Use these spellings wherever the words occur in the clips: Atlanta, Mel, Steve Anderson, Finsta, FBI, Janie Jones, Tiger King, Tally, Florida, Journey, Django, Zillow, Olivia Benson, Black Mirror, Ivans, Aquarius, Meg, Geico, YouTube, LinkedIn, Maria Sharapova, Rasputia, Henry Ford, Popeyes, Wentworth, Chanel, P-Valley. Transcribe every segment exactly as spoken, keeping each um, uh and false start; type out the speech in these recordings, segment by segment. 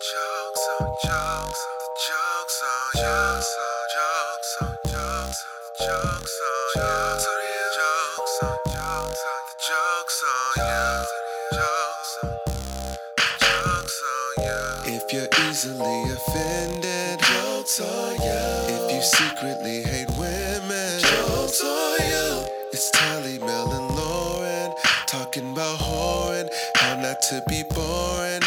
Jokes on jokes on jokes on jokes on jokes on jokes on jokes on jokes on jokes on jokes on jokes on jokes on. If you're easily offended, jokes on you. If you secretly hate women, jokes on you. It's Tally, Mel, and Lauren talking about whoring, how not to be boring.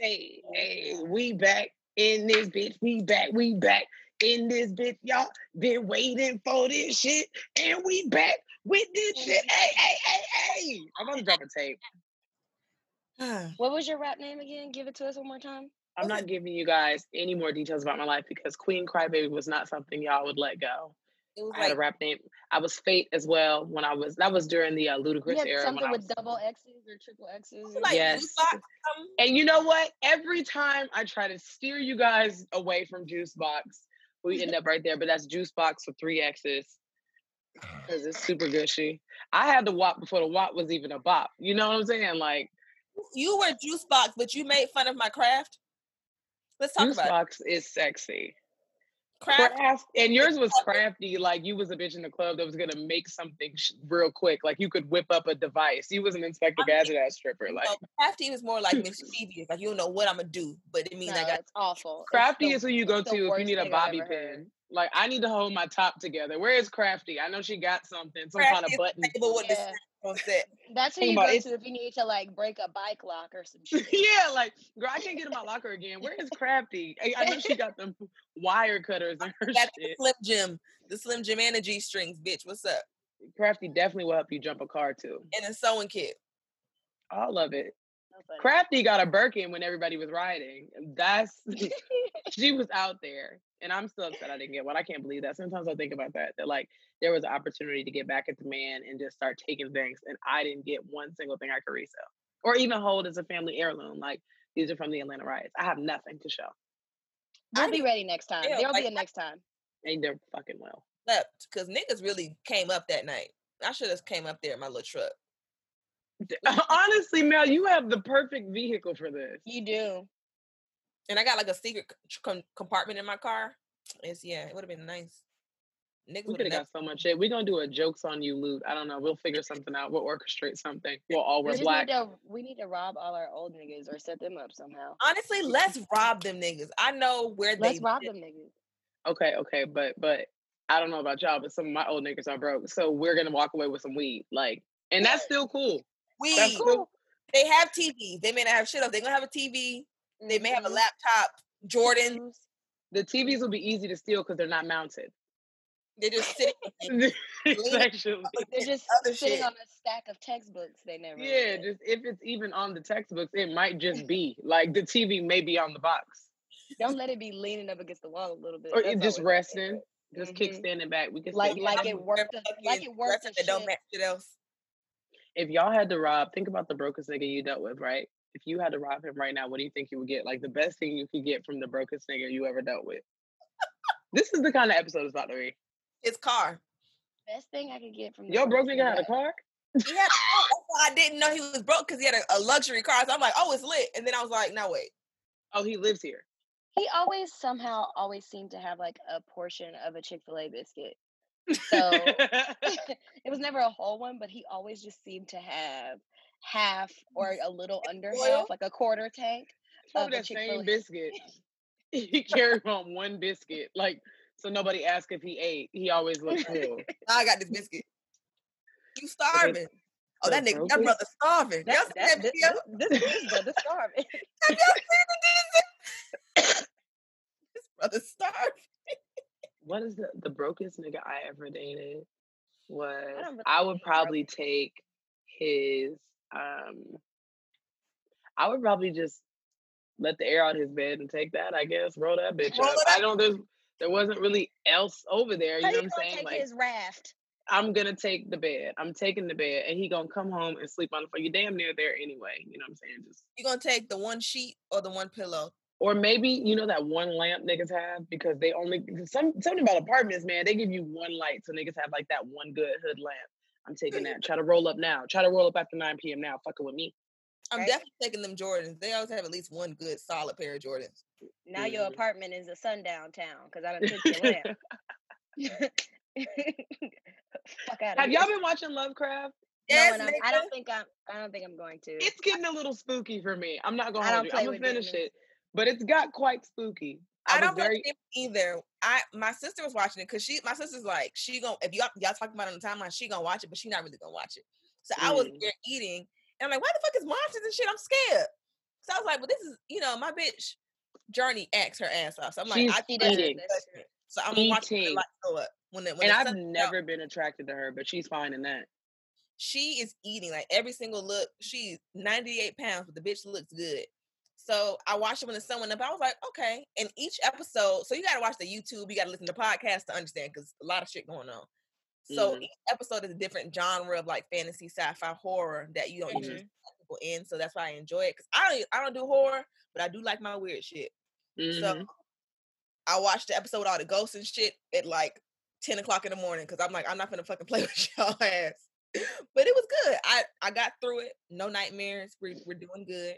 Hey, hey, we back in this bitch. We back, we back in this bitch. Y'all been waiting for this shit, and we back with this shit. Hey, hey, hey, hey! I'm gonna drop a tape. What was your rap name again? Give it to us one more time. I'm not giving you guys any more details about my life because Queen Crybaby was not something y'all would let go. It was I like, had a rap name. I was Fate as well when I was. That was during the uh, Ludacris era. Something when with I was, double X's or triple X's. Or like, yes. Juicebox, um, and you know what? Every time I try to steer you guys away from Juicebox, we end up right there. But that's Juicebox with three X's because it's super gushy. I had the W A P before the W A P was even a bop. You know what I'm saying? Like you were Juicebox, but you made fun of my craft. Let's talk Juicebox about it. Juicebox is sexy. Craft. And yours was crafty, like you was a bitch in the club that was gonna make something sh- real quick, like you could whip up a device. You was an Inspector Gadget ass stripper, like no, crafty was more like mischievous, like you don't know what I'm gonna do, but it means no, I got it's awful. Crafty it's is the, who you go to if you need a bobby pin. Like I need to hold my top together. Where is Crafty? I know she got something, some crafty kind of button. Yeah. On set. That's who you go to if you need to like break a bike lock or some shit. Yeah, like girl, I can't get in my locker again. Where is Crafty? I, I know she got them wire cutters and her that's shit. The Slim Jim, the Slim Jim and the G strings, bitch. What's up? Crafty definitely will help you jump a car too. And a sewing kit. All of it. No Crafty got a Birkin when everybody was riding. That's she was out there. And I'm still upset I didn't get one. I can't believe that. Sometimes I think about that, that like there was an opportunity to get back at the man and just start taking things. And I didn't get one single thing I could resell or even hold as a family heirloom. Like these are from the Atlanta riots. I have nothing to show. I'll be ready next time. Feel, There'll like, be a next time. Ain't there fucking well. Left because niggas really came up that night. I should have came up there in my little truck. Honestly, Mel, you have the perfect vehicle for this. You do. And I got like a secret com- compartment in my car. It's yeah, it would have been nice. Niggas we could have got so much shit. We're gonna do a jokes on you loot. I don't know. We'll figure something out. We'll orchestrate something. We'll all wear we black. Need to, we need to rob all our old niggas or set them up somehow. Honestly, let's rob them niggas. I know where they. Let's rob them niggas. Okay, okay, but but I don't know about y'all, but some of my old niggas are broke, so we're gonna walk away with some weed, like, and that's still cool. Weed. That's cool. They have T Vs. They may not have shit up. They're gonna have a T V. They may have a laptop, Jordans. The T Vs will be easy to steal because they're not mounted. They're just sitting. Actually, they're just sitting shit. On a stack of textbooks. They never. Yeah, just if it's even on the textbooks, it might just be like the T V may be on the box. Don't let it be leaning up against the wall a little bit. Or just resting, just mm-hmm. kickstanding back. We can like like it worked. Like it worked. That don't match it else. If y'all had to rob, think about the brokest nigga you dealt with, right? If you had to rob him right now, what do you think you would get? Like the best thing you could get from the brokest nigga you ever dealt with. This is the kind of episode it's about to be. It's car. Best thing I could get from the your broke nigga had a car? Yeah, I didn't know he was broke because he had a, a luxury car. So I'm like, oh, it's lit. And then I was like, no, wait. Oh, he lives here. He always somehow always seemed to have like a portion of a Chick-fil-A biscuit. So it was never a whole one, but he always just seemed to have half or a little under half, like a quarter tank. Of that same biscuit. He carried on one biscuit, like so nobody asked if he ate. He always looked full. I got this biscuit. You starving? Oh, that nigga, that brother starving. Y'all seen that video? This brother starving. Have y'all seen this? This brother starving. What is the the brokest nigga I ever dated? Was I, really I would probably broke. take his. Um, I would probably just let the air out of his bed and take that, I guess. Roll that bitch up. I don't, there's, There wasn't really else over there. You How know you what I'm saying? Take like his raft. I'm gonna take the bed. I'm taking the bed, and he gonna come home and sleep on the floor. You damn near there anyway. You know what I'm saying? Just you gonna take the one sheet or the one pillow, or maybe you know that one lamp niggas have because they only some something about apartments, man. They give you one light, so niggas have like that one good hood lamp. I'm taking that. Try to roll up now. Try to roll up after nine p.m. now. Fucking with me. I'm right? definitely taking them Jordans. They always have at least one good solid pair of Jordans. Now mm-hmm. your apartment is a sundown town because I done took your lamp. Fuck out of Have here. Y'all been watching Lovecraft? Yes, no, I don't think I'm. I don't think I'm going to. It's getting a little spooky for me. I'm not going to. I'm gonna finish business. it, but it's got quite spooky. I, I don't very... watch it either. I my sister was watching it because she. My sister's like she gonna if y'all y'all talking about it on the timeline, she gonna watch it, but she not really gonna watch it. So mm. I was there eating, and I'm like, why the fuck is monsters and shit? I'm scared. So I was like, well, this is you know my bitch Journey acts her ass off. So I'm like, She's I eating. So I'm eating. watching it like go up. When the, when and I've never out. been attracted to her, but she's fine in that. She is eating like every single look. She's ninety-eight pounds, but the bitch looks good. So I watched it when the sun went up. I was like, okay. And each episode, so you got to watch the YouTube, you got to listen to podcasts to understand because a lot of shit going on. So mm-hmm. each episode is a different genre of like fantasy, sci-fi, horror that you don't usually mm-hmm. people in. So that's why I enjoy it because I don't I don't do horror, but I do like my weird shit. Mm-hmm. So I watched the episode with all the ghosts and shit at like ten o'clock in the morning because I'm like, I'm not gonna fucking play with y'all ass. But it was good. I, I got through it. No nightmares. We're, we're doing good.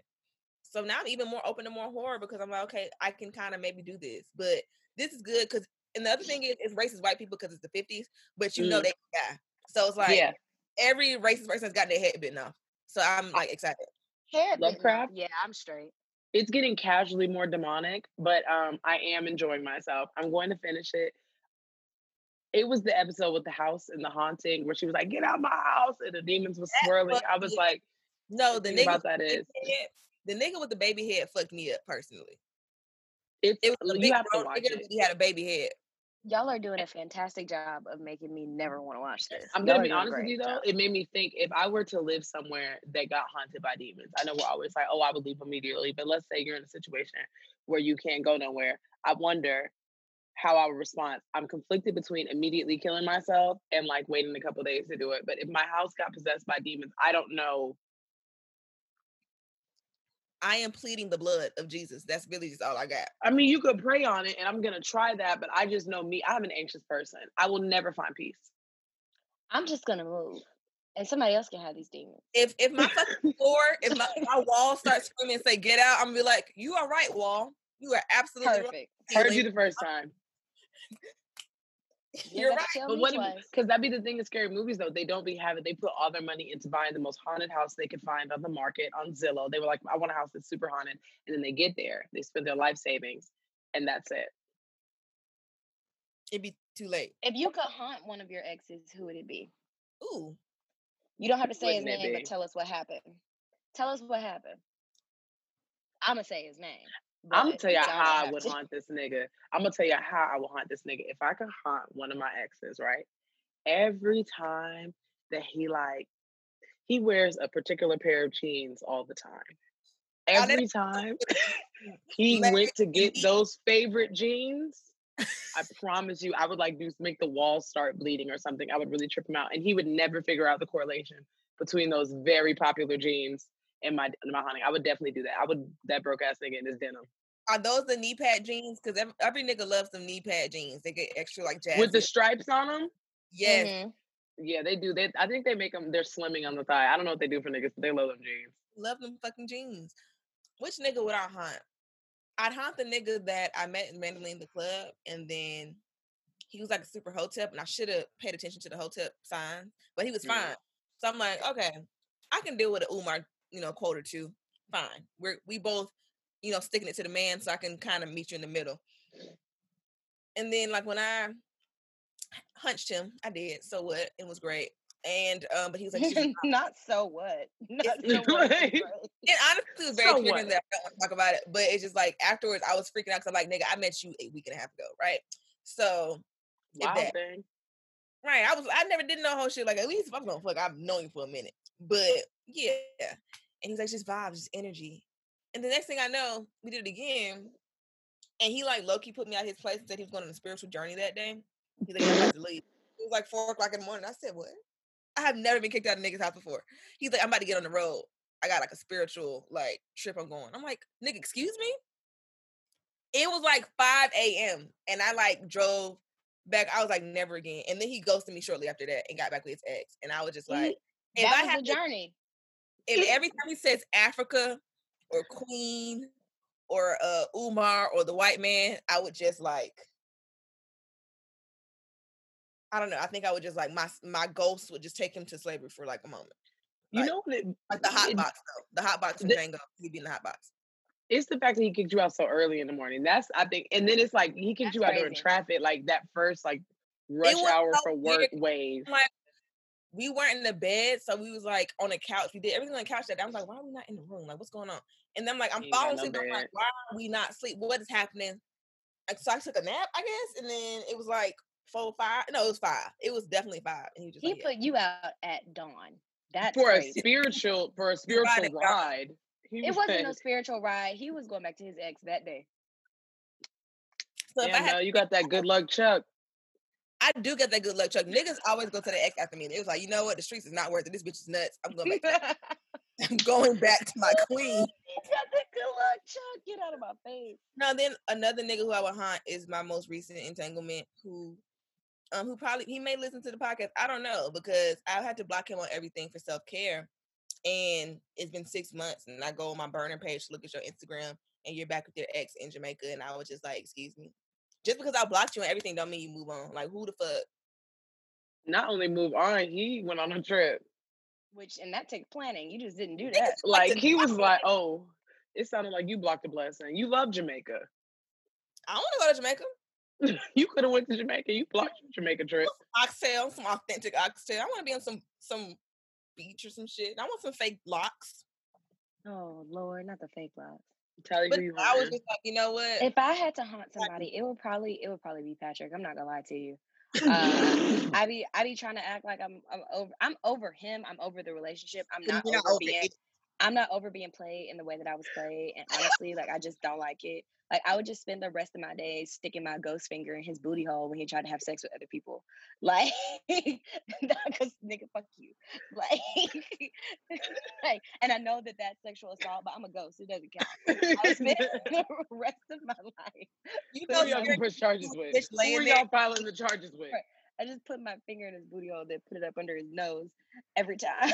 So now I'm even more open to more horror because I'm like, okay, I can kind of maybe do this. But this is good because, and the other thing is, it's racist white people because it's the fifties, but you mm. know they die. So it's like, yeah. every racist person's got their head bitten off. So I'm like excited. Head Lovecraft? Yeah, I'm straight. It's getting casually more demonic, but um, I am enjoying myself. I'm going to finish it. It was the episode with the house and the haunting where she was like, get out of my house. And the demons were swirling. I was like, no, the, the nigga, about that is. Head, the nigga with the baby head fucked me up personally. It's, it was a big grown nigga, but he had a baby head. Y'all are doing a fantastic job of making me never want to watch this. I'm going to be honest with you though. Job. It made me think if I were to live somewhere that got haunted by demons, I know we're always like, oh, I would leave immediately. But let's say you're in a situation where you can't go nowhere. I wonder how I would respond. I'm conflicted between immediately killing myself and like waiting a couple of days to do it. But if my house got possessed by demons, I don't know. I am pleading the blood of Jesus. That's really just all I got. I mean, you could pray on it and I'm going to try that, but I just know me. I'm an anxious person. I will never find peace. I'm just going to move. And somebody else can have these demons. If if my fucking floor, if my, my wall starts screaming and say, get out, I'm going to be like, you are right, wall. You are absolutely perfect. Right. Heard you the first time. You're right, but what? Because that'd be the thing in scary movies, though. They don't be having. They put all their money into buying the most haunted house they could find on the market on Zillow. They were like, "I want a house that's super haunted," and then they get there, they spend their life savings, and that's it. It'd be too late. If you could haunt one of your exes, who would it be? Ooh, you don't have to say his name, but tell us what happened. Tell us what happened. I'm gonna say his name. But I'm gonna tell y'all how I would haunt this nigga. I'm gonna tell y'all how I would haunt this nigga. If I could haunt one of my exes, right? Every time that he like, he wears a particular pair of jeans all the time. Every time he went to get those favorite jeans, I promise you, I would like do make the walls start bleeding or something. I would really trip him out, and he would never figure out the correlation between those very popular jeans in my in my haunting. I would definitely do that. I would that broke ass nigga in his denim. Are those the knee pad jeans? Because every, every nigga loves them knee pad jeans. They get extra like jazz with the stripes on them. Yes, mm-hmm. yeah, they do. They I think they make them. They're slimming on the thigh. I don't know what they do for niggas, but they love them jeans. Love them fucking jeans. Which nigga would I haunt? I'd haunt the nigga that I met randomly in the club, and then he was like a super hotep, and I should have paid attention to the hotep sign, but he was fine. Mm-hmm. So I'm like, okay, I can deal with an Umar. You know, quote or two, fine. We're we both, you know, sticking it to the man, so I can kind of meet you in the middle. And then, like when I hunched him, I did. So what? It was great. And um, but he was like, was not so what? Not so what? It honestly was very so clear that I don't want to talk about it. But it's just like afterwards, I was freaking out because I'm like, nigga, I met you a week and a half ago, right? So wild that, thing, right? I was, I never did know whole shit. Like at least if I'm gonna fuck, I've known you for a minute, but yeah. And he's like, just vibes, just energy. And the next thing I know, we did it again. And he like low-key put me out of his place and said he was going on a spiritual journey that day. He's like, I have to leave. It was like four o'clock in the morning. I said, what? I have never been kicked out of niggas' house before. He's like, I'm about to get on the road. I got like a spiritual like trip I'm going. I'm like, nigga, excuse me? It was like five a.m. and I like drove back. I was like, never again. And then he ghosted me shortly after that and got back with his ex. And I was just like, if that I was have the to, journey. If every time he says Africa or Queen or uh, Umar or the white man, I would just like, I don't know. I think I would just like my my ghost would just take him to slavery for like a moment. Like, you know, it, like the hot it, box though. The hot box and Django. He'd be in the hot box. It's the fact that he kicked you out so early in the morning. That's, I think, and then it's like, he kicked That's you out crazy. During traffic, like that first, like, rush hour so for work weird. Wave. Like, we weren't in the bed, so we was, like, on the couch. We did everything on the couch that day. I was like, why are we not in the room? Like, what's going on? And then I'm like, I'm falling asleep. No I'm like, why are we not asleep? What is happening? Like, so I took a nap, I guess, and then it was, like, four, five. No, it was five. It was definitely five. And he just he like, put yeah. you out at dawn. That's for crazy. a spiritual For a spiritual ride. Was it wasn't no spiritual ride. He was going back to his ex that day. So yeah, if I no, had, you got that good luck, Chuck. I do get that good luck, Chuck. Niggas always go to the ex after me. It was like, you know what? The streets is not worth it. This bitch is nuts. I'm going back. To I'm going back to my queen. You got that good luck, Chuck. Get out of my face. Now then, another nigga who I would haunt is my most recent entanglement. Who, um, who probably he may listen to the podcast. I don't know because I had to block him on everything for self care. And it's been six months, and I go on my burner page to look at your Instagram, and you're back with your ex in Jamaica, and I was just like, excuse me. Just because I blocked you and everything don't mean you move on. Like, who the fuck? Not only move on, he went on a trip. Which, and that takes planning. You just didn't do that. Like, like he was like, oh, it sounded like you blocked a blessing. You love Jamaica. I don't want to go to Jamaica. You could have went to Jamaica. You blocked your Jamaica trip. Oxtail, some authentic oxtail. I want to be on some some... beach or some shit. I want some fake locks. Oh Lord, not the fake locks. Tally, but you I was just like, you know what? If I had to haunt somebody, it would probably it would probably be Patrick. I'm not gonna lie to you. Uh, I be I be trying to act like I'm I'm over I'm over him. I'm over the relationship. I'm not You're over not being. It. I'm not over being played in the way that I was played. And honestly, like I just don't like it. Like I would just spend the rest of my days sticking my ghost finger in his booty hole when he tried to have sex with other people. Like, because nigga, fuck you. Like, like, and I know that that's sexual assault, but I'm a ghost. It doesn't count. I would spend the rest of my life. You know, y'all can push charges with. Who are y'all filing the charges with? I just put my finger in his booty hole, then put it up under his nose every time.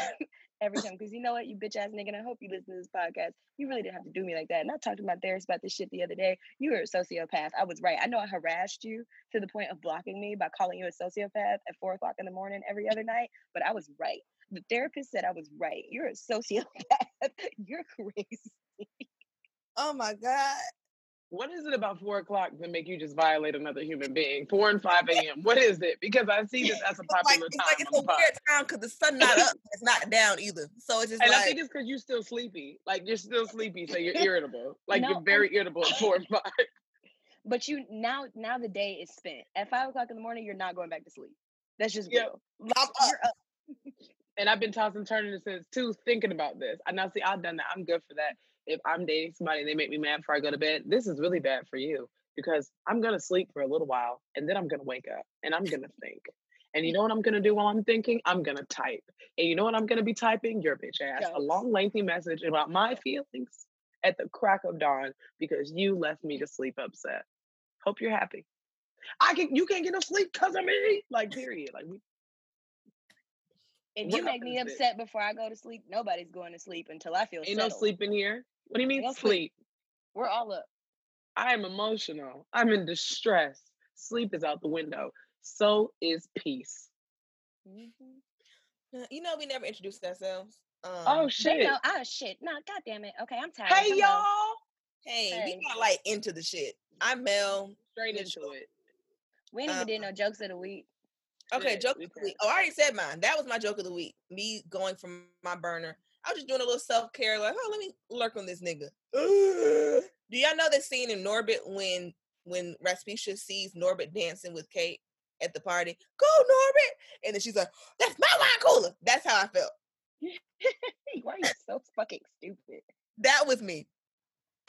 Every time, because you know what, you bitch ass nigga, and I hope you listen to this podcast. You really didn't have to do me like that. And I talked to my therapist about this shit the other day. You were a sociopath. I was right. I know I harassed you to the point of blocking me by calling you a sociopath at four o'clock in the morning every other night, but I was right. The therapist said I was right. You're a sociopath. You're crazy. Oh my God. What is it about four o'clock that make you just violate another human being? Four and five a m. What is it? Because I see this as a popular it's like, time. It's like it's a weird time because the sun's not up, it's not down either. So it's just. And like, I think it's because you're still sleepy. Like you're still sleepy, so you're irritable. Like no, you're very irritable at four and five. But you now, now the day is spent. At five o'clock in the morning, you're not going back to sleep. That's just yeah. real. Up. You're up. And I've been tossing and turning since two, thinking about this. And now see, I've done that. I'm good for that. If I'm dating somebody and they make me mad before I go to bed, this is really bad for you because I'm going to sleep for a little while and then I'm going to wake up and I'm going to think. And you know what I'm going to do while I'm thinking? I'm going to type. And you know what I'm going to be typing? Your bitch ass. Yes. A long, lengthy message about my feelings at the crack of dawn because you left me to sleep upset. Hope you're happy. I can. You can't get no sleep because of me. Like, period. Like, we. If you make me upset before I go to sleep, nobody's going to sleep until I feel Ain't settled. No sleep in here. What do you mean no sleep? sleep? We're all up. I am emotional. I'm in distress. Sleep is out the window. So is peace. Mm-hmm. You know, we never introduced ourselves. Um, oh, shit. Know, oh, shit. No, God damn it. Okay, I'm tired. Hey, Come y'all. On. Hey, hey, we got like into the shit. I'm Mel. Straight into it. We ain't um, even did no jokes of the week. Okay, joke of the week. Oh, I already said mine. That was my joke of the week. Me going from my burner. I was just doing a little self-care, like, oh, let me lurk on this nigga. Ugh. Do y'all know that scene in Norbit when when Rasputia sees Norbit dancing with Kate at the party? Go, Norbit! And then she's like, that's my wine cooler! That's how I felt. Why are you so fucking stupid? That was me.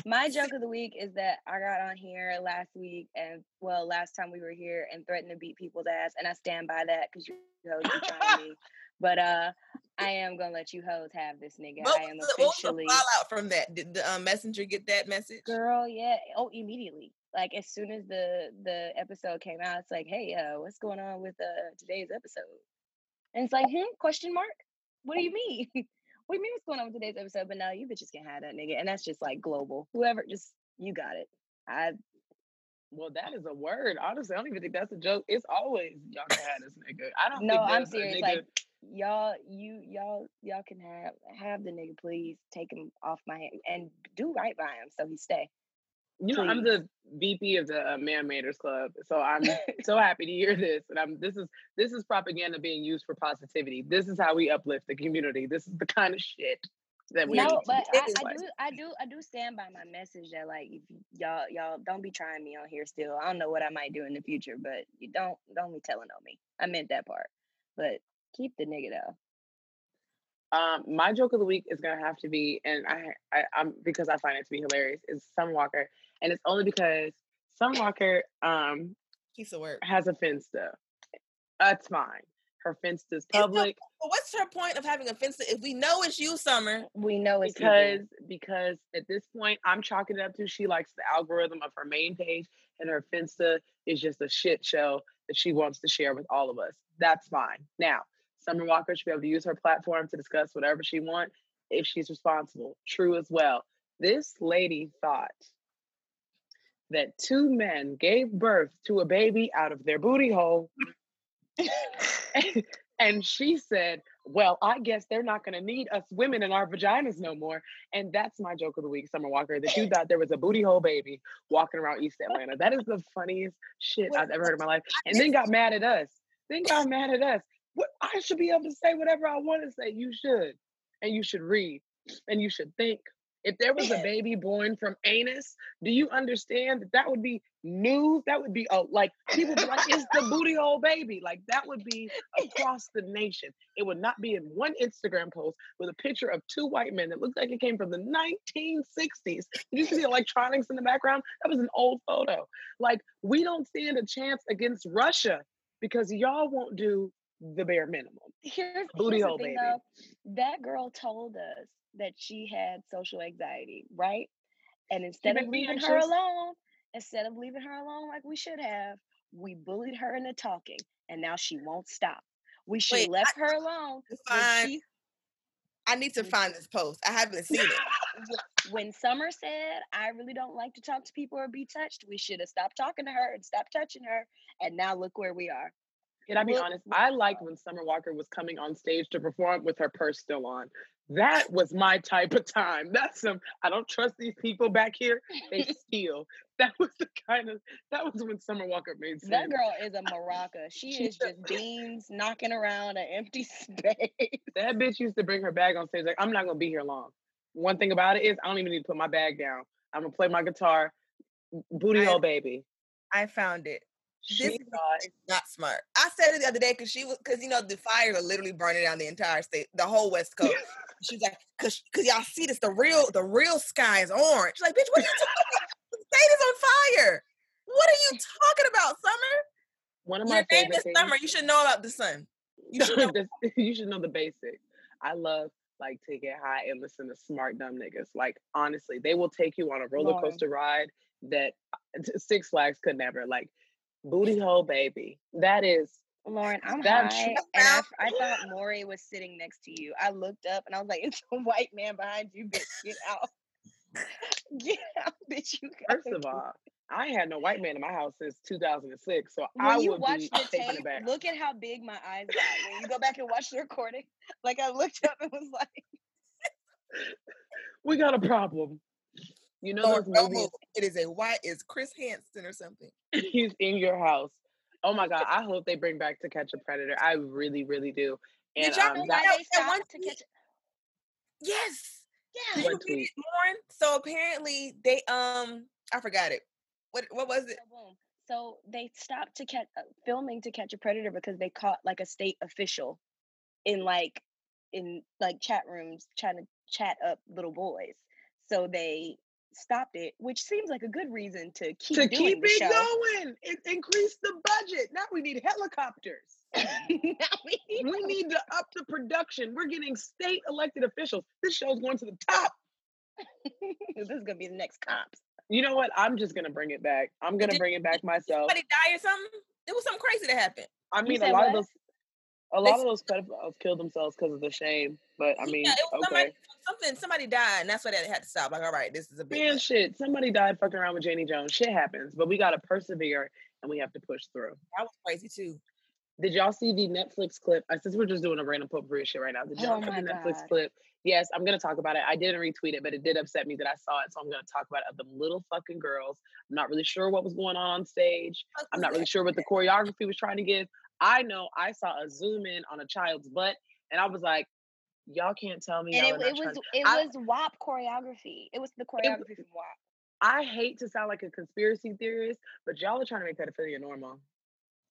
My joke of the week is that I got on here last week and, well, last time we were here and threatened to beat people's ass. And I stand by that because you hoes are trying me. But uh, I am going to let you hoes have this nigga. What I am the, officially. What was the fallout from that? Did the uh, messenger get that message? Girl, yeah. Oh, immediately. Like, as soon as the, the episode came out, it's like, hey, uh, what's going on with uh, today's episode? And it's like, hmm, question mark? What do you mean? What do you mean what's going on with today's episode? But now you bitches can have that nigga. And that's just, like, global. Whoever, just, you got it. I. Well, that is a word. Honestly, I don't even think that's a joke. It's always, y'all can have this nigga. I don't no, think that's I'm serious. A nigga. Like, y'all, you, y'all, y'all can have, have the nigga, please. Take him off my hand. And do right by him so he stay. You know, please. I'm the V P of the uh, Man Maters Club, so I'm so happy to hear this. And I'm this is this is propaganda being used for positivity. This is how we uplift the community. This is the kind of shit that we. No, need but to I, I do, I do, I do stand by my message that like if y'all, y'all don't be trying me on here. Still, I don't know what I might do in the future, but you don't, don't be telling on me. I meant that part, but keep the nigga though. Um, my joke of the week is gonna have to be, and I, I, I'm because I find it to be hilarious, is Summer Walker, and it's only because Summer Walker, um, piece of work, has a Finsta. That's uh, mine. Her Finsta's public. So, what's her point of having a Finsta if we know it's you, Summer? We know it's because you. because at this point, I'm chalking it up to she likes the algorithm of her main page, and her Finsta is just a shit show that she wants to share with all of us. That's fine. Now. Summer Walker should be able to use her platform to discuss whatever she wants if she's responsible. True as well. This lady thought that two men gave birth to a baby out of their booty hole. And she said, well, I guess they're not going to need us women in our vaginas no more. And that's my joke of the week, Summer Walker, that you thought there was a booty hole baby walking around East Atlanta. That is the funniest shit I've ever heard in my life. And then got mad at us. Then got mad at us. What, I should be able to say whatever I want to say. You should. And you should read. And you should think. If there was a baby born from anus, do you understand that that would be news? That would be, a, like, people would be like, it's the booty hole baby. Like, that would be across the nation. It would not be in one Instagram post with a picture of two white men that looked like it came from the nineteen sixties. You see the electronics in the background? That was an old photo. Like, we don't stand a chance against Russia because y'all won't do the bare minimum. Here's, Booty here's hole, the thing, baby. Though, that girl told us that she had social anxiety, right? And instead of leaving her alone, instead of leaving her alone like we should have, we bullied her into talking, and now she won't stop. We should Wait, left I, her alone. Find, she, I need to find this post. I haven't seen it. When Summer said, I really don't like to talk to people or be touched, we should have stopped talking to her and stopped touching her, and now look where we are. Can I be honest? I liked when Summer Walker was coming on stage to perform with her purse still on. That was my type of time. That's some, I don't trust these people back here. They steal. That was the kind of, that was when Summer Walker made sense. That girl is a maraca. She, she is just beans knocking around an empty space. That bitch used to bring her bag on stage like, I'm not going to be here long. One thing about it is I don't even need to put my bag down. I'm going to play my guitar. Booty hole baby. I found it. She this is not smart. I said it the other day because she was because you know the fires are literally burning down the entire state, the whole West Coast. She's like, cause, cause y'all see this, the real, the real sky is orange. She's like, bitch, what are you talking about? The state is on fire. What are you talking about, Summer? One of my Your favorite name is things. Summer. You should know about the sun. You should know, you should know the basics. I love like to get high and listen to smart dumb niggas. Like honestly, they will take you on a roller coaster ride that Six Flags could never. Like. Booty hole baby. That is Lauren. I'm high, and I, I thought Maury was sitting next to you. I looked up and I was like, "It's a white man behind you, bitch. Get out, get out, bitch." You guys. First of all, I ain't had no white man in my house since two thousand six, so when I you would watch be the taking tape, it back. Look at how big my eyes got. When you go back and watch the recording, like I looked up and was like, "We got a problem." You know those movies. No, it is a white. Is Chris Hansen or something? He's in your house. Oh my god! I hope they bring back To Catch a Predator. I really, really do. And, Did y'all um, know why they stopped To Catch? Yes. Yeah. Did you read it, Lauren? So apparently they um I forgot it. What what was it? So they stopped to catch uh, filming To Catch a Predator because they caught like a state official in like in like chat rooms trying to chat up little boys. So they. stopped it, which seems like a good reason to keep to doing keep it show. going. It increased the budget. Now we need helicopters. now we, need we need to up the production. We're getting state elected officials. This show's going to the top. This is gonna be the next Cops. You know what? I'm just gonna bring it back. I'm gonna did, bring it back myself. Somebody die or something? It was something crazy that happened. I mean, a lot what? of those, a lot they, of those pedophiles killed themselves because of the shame. But I mean, yeah, it was okay. somebody, something. Somebody died, and that's why they had to stop. Like, all right, this is a big man. Life. Shit, somebody died fucking around with Janie Jones. Shit happens, but we gotta persevere and we have to push through. That was crazy too. Did y'all see the Netflix clip? Uh, since we're just doing a random potpourri shit right now, did y'all oh see the Netflix God. clip? Yes, I'm going to talk about it. I didn't retweet it, but it did upset me that I saw it, so I'm going to talk about it. Of the little fucking girls. I'm not really sure what was going on on stage. I'm not really sure what the choreography was trying to give. I know I saw a zoom in on a child's butt, and I was like, y'all can't tell me. And it, it was to, it I, was W A P choreography. It was the choreography it, from W A P. I hate to sound like a conspiracy theorist, but y'all are trying to make pedophilia normal,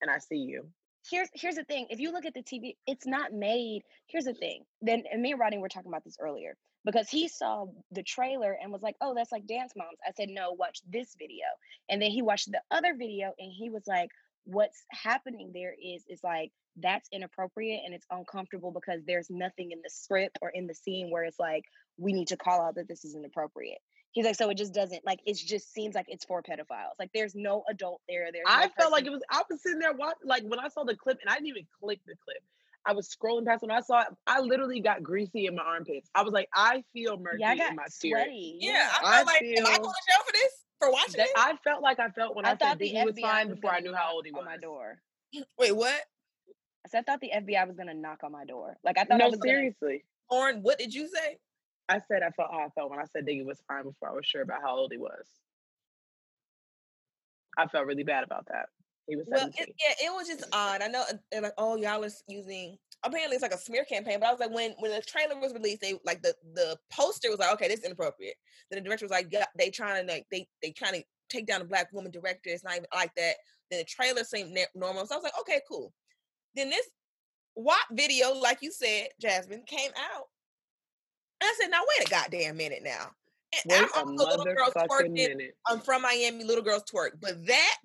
and I see you. Here's here's the thing. If you look at the T V, it's not made. Here's the thing. Then and me and Rodney were talking about this earlier because he saw the trailer and was like, "Oh, that's like Dance Moms." I said, "No, watch this video." And then he watched the other video and he was like, "What's happening there is is like that's inappropriate and it's uncomfortable because there's nothing in the script or in the scene where it's like we need to call out that this is inappropriate." He's like, so it just doesn't, like, it just seems like it's for pedophiles. Like, there's no adult there. There's I no felt person. like it was, I was sitting there watching, like, when I saw the clip, and I didn't even click the clip. I was scrolling past when I saw it. I literally got greasy in my armpits. I I was like, I feel murky yeah, I got in my spirit. Sweaty. Yeah, I felt I like, feel... am I going to jail for this? For watching that, this? I felt like I felt when I, I said Diggy was fine was before I knew how old he was. On my door. Wait, what? I said, I thought the F B I was going to knock on my door. Like, I thought no, I was No, seriously. Gonna... Lauren, what did you say? I said I felt how I felt when I said Diggy was fine before I was sure about how old he was. I felt really bad about that. He was well, it, yeah, it was just odd. I know, like, oh, y'all are using. Apparently, it's like a smear campaign. But I was like, when when the trailer was released, they like the the poster was like, okay, this is inappropriate. Then the director was like, yeah, they trying to like they they trying to take down a black woman director. It's not even like that. Then the trailer seemed normal, so I was like, okay, cool. Then this W A P video, like you said, Jasmine, came out. And I said, now wait a goddamn minute now. And wait I'm also little girls twerking. I'm from Miami, little girls twerk. But that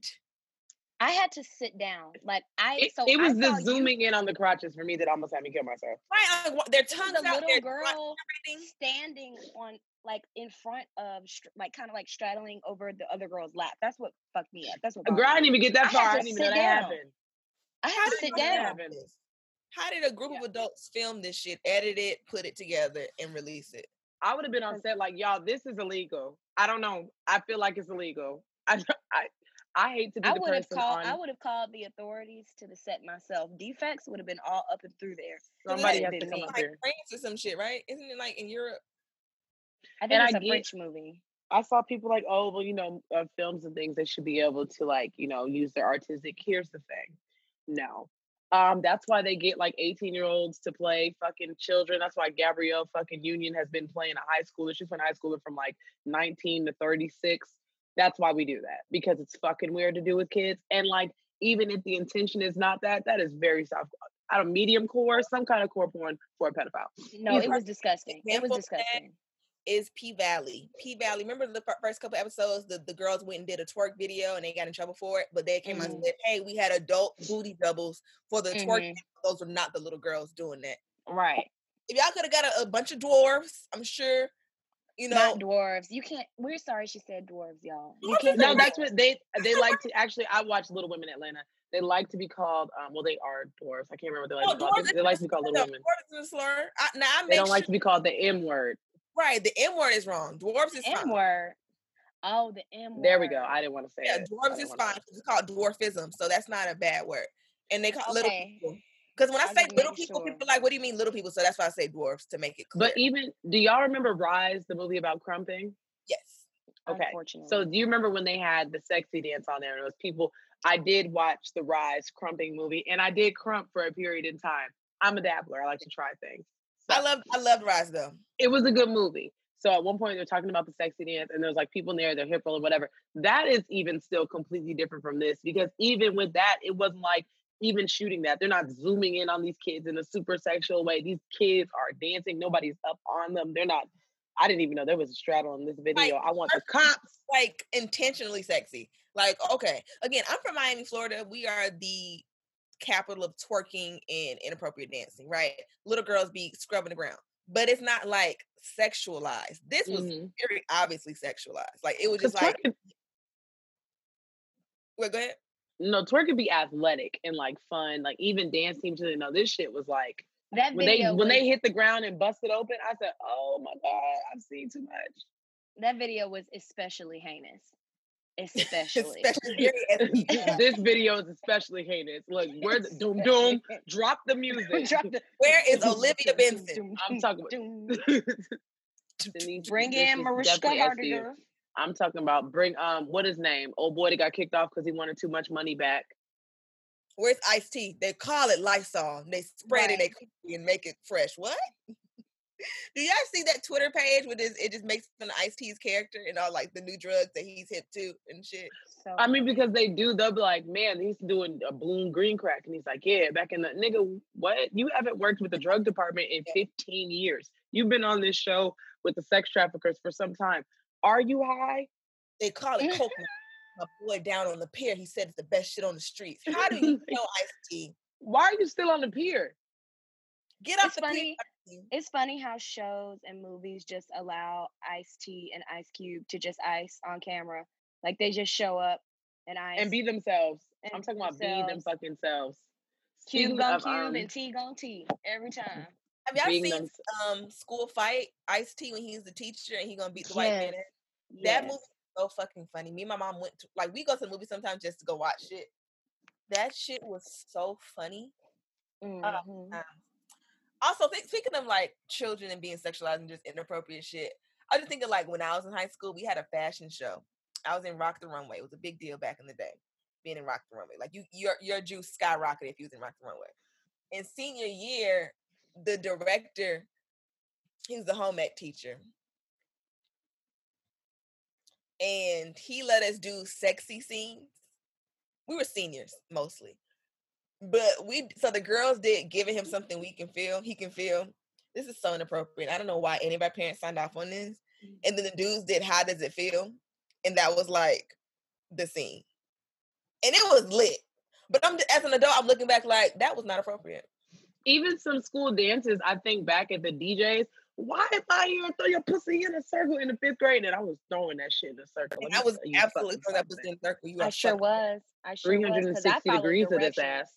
I had to sit down. Like I it, so it was I the zooming you, in on the crotches for me that almost had me kill myself. Right. Like, their tongues out. A little girl standing on like in front of like kind of like straddling over the other girl's lap. That's what fucked me up. That's what girl, I didn't even get that far. I, I didn't even know that happened. I had to sit down. How did a group yeah. of adults film this shit, edit it, put it together, and release it? I would have been on set like, y'all, this is illegal. I don't know. I feel like it's illegal. I I, I hate to be I the person called, on... I would have called the authorities to the set myself. Defects would have been all up and through there. Somebody has to come up here. Like France or some shit, right? Isn't it like in Europe? I think and it's I a get, French movie. I saw people like, oh, well, you know, uh, films and things, they should be able to like, you know, use their artistic. Here's the thing. No. Um, that's why they get like eighteen year olds to play fucking children. That's why Gabrielle fucking Union has been playing a high schooler. She's been a high schooler from like nineteen to thirty-six. That's why we do that, because it's fucking weird to do with kids. And like, even if the intention is not that, that is very soft. I don't medium core, some kind of core porn for a pedophile. No, it was disgusting. It was disgusting. Is P-Valley. P-Valley. Remember the first couple episodes, the, the girls went and did a twerk video and they got in trouble for it, but they came mm-hmm. out and said, hey, we had adult booty doubles for the mm-hmm. twerk. Those were not the little girls doing that. Right. If y'all could have got a, a bunch of dwarves, I'm sure, you know. Not dwarves. You can't, we're sorry she said dwarves, y'all. You can't no, that's what they, they like to, actually, I watched Little Women Atlanta. They like to be called, um, well, they are dwarves. I can't remember what they like oh, to be called. They, they like to be called Little Women. Dwarves is a slur. I, now, I make they don't sure. like to be called the M-word. Right, the M word is wrong. Dwarves is fine. M word. Oh, the M word. There we go. I didn't want to say yeah, it. Yeah, dwarves is fine. It's called dwarfism, so that's not a bad word. And they call okay. little people. Because when I, I say little people, sure. people are like, what do you mean little people? So that's why I say dwarves, to make it clear. But even, do y'all remember Rise, the movie about crumping? Yes. Okay. So do you remember when they had the sexy dance on there and it was people, I did watch the Rise crumping movie and I did crump for a period in time. I'm a dabbler. I like to try things. So, I loved I loved Rise though. It was a good movie. So at one point they're talking about the sexy dance and there's like people in there, they're hip rolling, whatever. That is even still completely different from this, because even with that, it wasn't like even shooting that. They're not zooming in on these kids in a super sexual way. These kids are dancing. Nobody's up on them. They're not I didn't even know there was a straddle on this video. Like, I want the cops. Like, intentionally sexy. Like, okay. Again, I'm from Miami, Florida. We are the capital of twerking and inappropriate dancing, right? Little girls be scrubbing the ground. But it's not, like, sexualized. This was mm-hmm. very obviously sexualized. Like, it was just like... Twerking... Wait, go ahead. No, twerk could be athletic and, like, fun. Like, even dance teams didn't know this shit was, like... That when video they was, when they hit the ground and busted open, I said, "Oh my God, I've seen too much." That video was especially heinous. Especially, especially this video is especially heinous. Look, where the, doom doom, drop the music. Drop the, where is Olivia Benson? I'm talking about. Bring in Mariska Hargitay. I'm talking about bring um what his name? Old boy that got kicked off because he wanted too much money back. Where's Ice Tea? They call it Lysol. They spread right. it, they cook it and make it fresh. What? Do y'all see that Twitter page where this, it just makes fun of Ice T's character and all like the new drugs that he's hit to and shit? So, I mean, because they do, they'll be like, man, he's doing a bloom green crack. And he's like, yeah, back in the, nigga, what? You haven't worked with the drug department in fifteen years. You've been on this show with the sex traffickers for some time. Are you high? They call it coke. My boy down on the pier, he said it's the best shit on the streets. How do you know Ice-T? Why are you still on the pier? Get off it's the funny, pier. It's funny how shows and movies just allow Ice-T and Ice Cube to just ice on camera. Like they just show up and ice. And be themselves. And I'm talking about themselves. Be them fucking selves. Cube gon' Cube um, and T gon' T every time. Have y'all seen them- um, School Fight? Ice-T when he's the teacher and he gonna beat the yes. white man in? Yes. That movie so fucking funny. Me and my mom went to, like, we go to the movies sometimes just to go watch shit. That shit was so funny. Mm-hmm. Um, also, th- speaking of, like, children and being sexualized and just inappropriate shit, I just think of, like, when I was in high school, we had a fashion show. I was in Rock the Runway. It was a big deal back in the day, being in Rock the Runway. Like, you, your, your juice skyrocketed if you was in Rock the Runway. In senior year, the director, he was the home ec teacher. And he let us do sexy scenes. We were seniors mostly, but we so the girls did giving him something we can feel. He can feel. This is so inappropriate. I don't know why any of our parents signed off on this. And then the dudes did how does it feel, and that was like the scene, and it was lit. But I'm as an adult, I'm looking back like that was not appropriate. Even some school dances, I think back at the D Js. Why am I here? Throw your pussy in a circle in the fifth grade, and I was throwing that shit in a circle. I was absolutely throwing that pussy in a circle. You I sure was. I sure was. three hundred sixty degrees of this ass.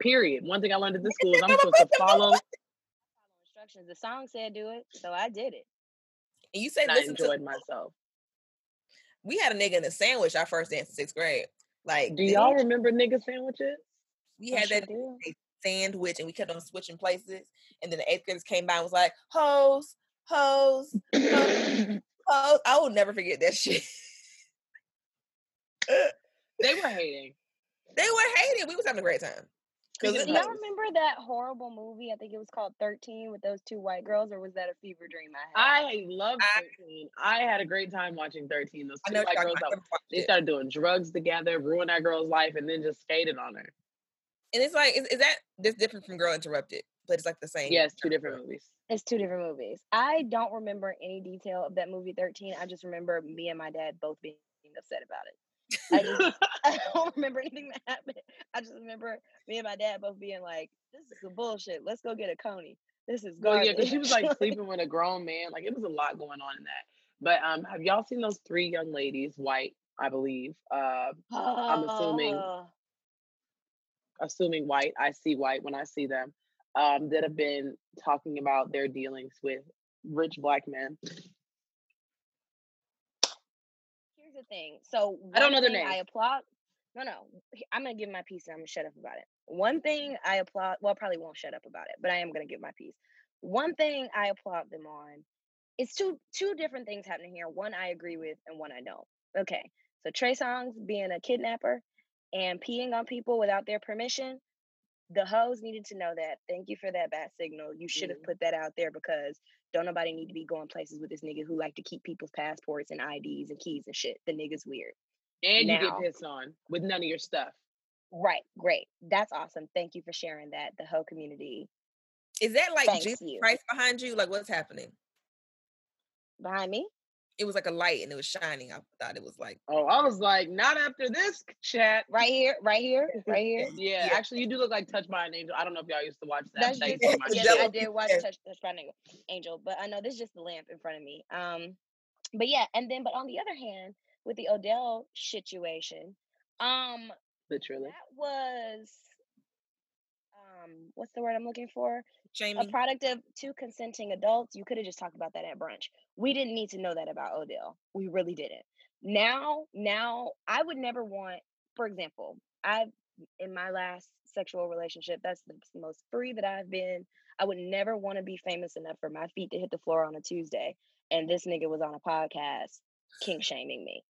Period. One thing I learned at this school is I'm supposed to follow instructions. The song said do it, so I did it. And you said I enjoyed myself. We had a nigga in a sandwich our first dance in sixth grade. Like, do y'all remember nigga sandwiches? We had that. Sandwich, and we kept on switching places, and then the eighth graders came by and was like, hoes, hoes, hoes, hoes. I will never forget that shit. They were hating. They were hating. We was having a great time. Do y'all remember that horrible movie? I think it was called thirteen with those two white girls, or was that a fever dream I had? I loved thirteen. I, I had a great time watching thirteen. Those two white girls, out, they started doing drugs together, ruined that girl's life, and then just skated on her. And it's like, is, is that this different from Girl Interrupted? But it's like the same. Yeah, it's two different movies. It's two different movies. I don't remember any detail of that movie thirteen. I just remember me and my dad both being upset about it. I just I don't remember anything that happened. I just remember me and my dad both being like, "This is some bullshit. Let's go get a coney. This is garbage." Well, yeah, because she was like sleeping with a grown man. Like it was a lot going on in that. But um, have y'all seen those three young ladies? White, I believe. Uh, oh. I'm assuming. Assuming white, I see white when I see them, um, that have been talking about their dealings with rich black men. Here's the thing. So I don't know their name. I applaud. No, no. I'm gonna give my piece and I'm gonna shut up about it. One thing I applaud. Well, I probably won't shut up about it, but I am gonna give my piece. One thing I applaud them on. It's two two different things happening here. One I agree with and one I don't. Okay. So Trey Songz being a kidnapper and peeing on people without their permission, the hoes needed to know that. Thank you for that bad signal. You should have mm-hmm. put that out there because don't nobody need to be going places with this nigga who like to keep people's passports and I Ds and keys and shit. The nigga's weird. And now, you get pissed on with none of your stuff. Right, great. That's awesome. Thank you for sharing that. The hoe community. Is that like Jesus Christ behind you? Like what's happening? behind me? It was like a light and it was shining. I thought it was like... Oh, I was like, not after this chat. Right here, right here, right here. yeah, yeah, actually, you do look like Touch by an Angel. I don't know if y'all used to watch that. That's just, yes, I did watch Touch, Touch by an Angel, but I know this is just the lamp in front of me. Um, But yeah, and then, but on the other hand, with the Odell situation, um, literally, that was... Um, what's the word I'm looking for? Jamie. A product of two consenting adults. You could have just talked about that at brunch. We didn't need to know that about Odell. We really didn't. Now, now I would never want, for example, I in my last sexual relationship, that's the most free that I've been. I would never want to be famous enough for my feet to hit the floor on a Tuesday. And this nigga was on a podcast kink shaming me.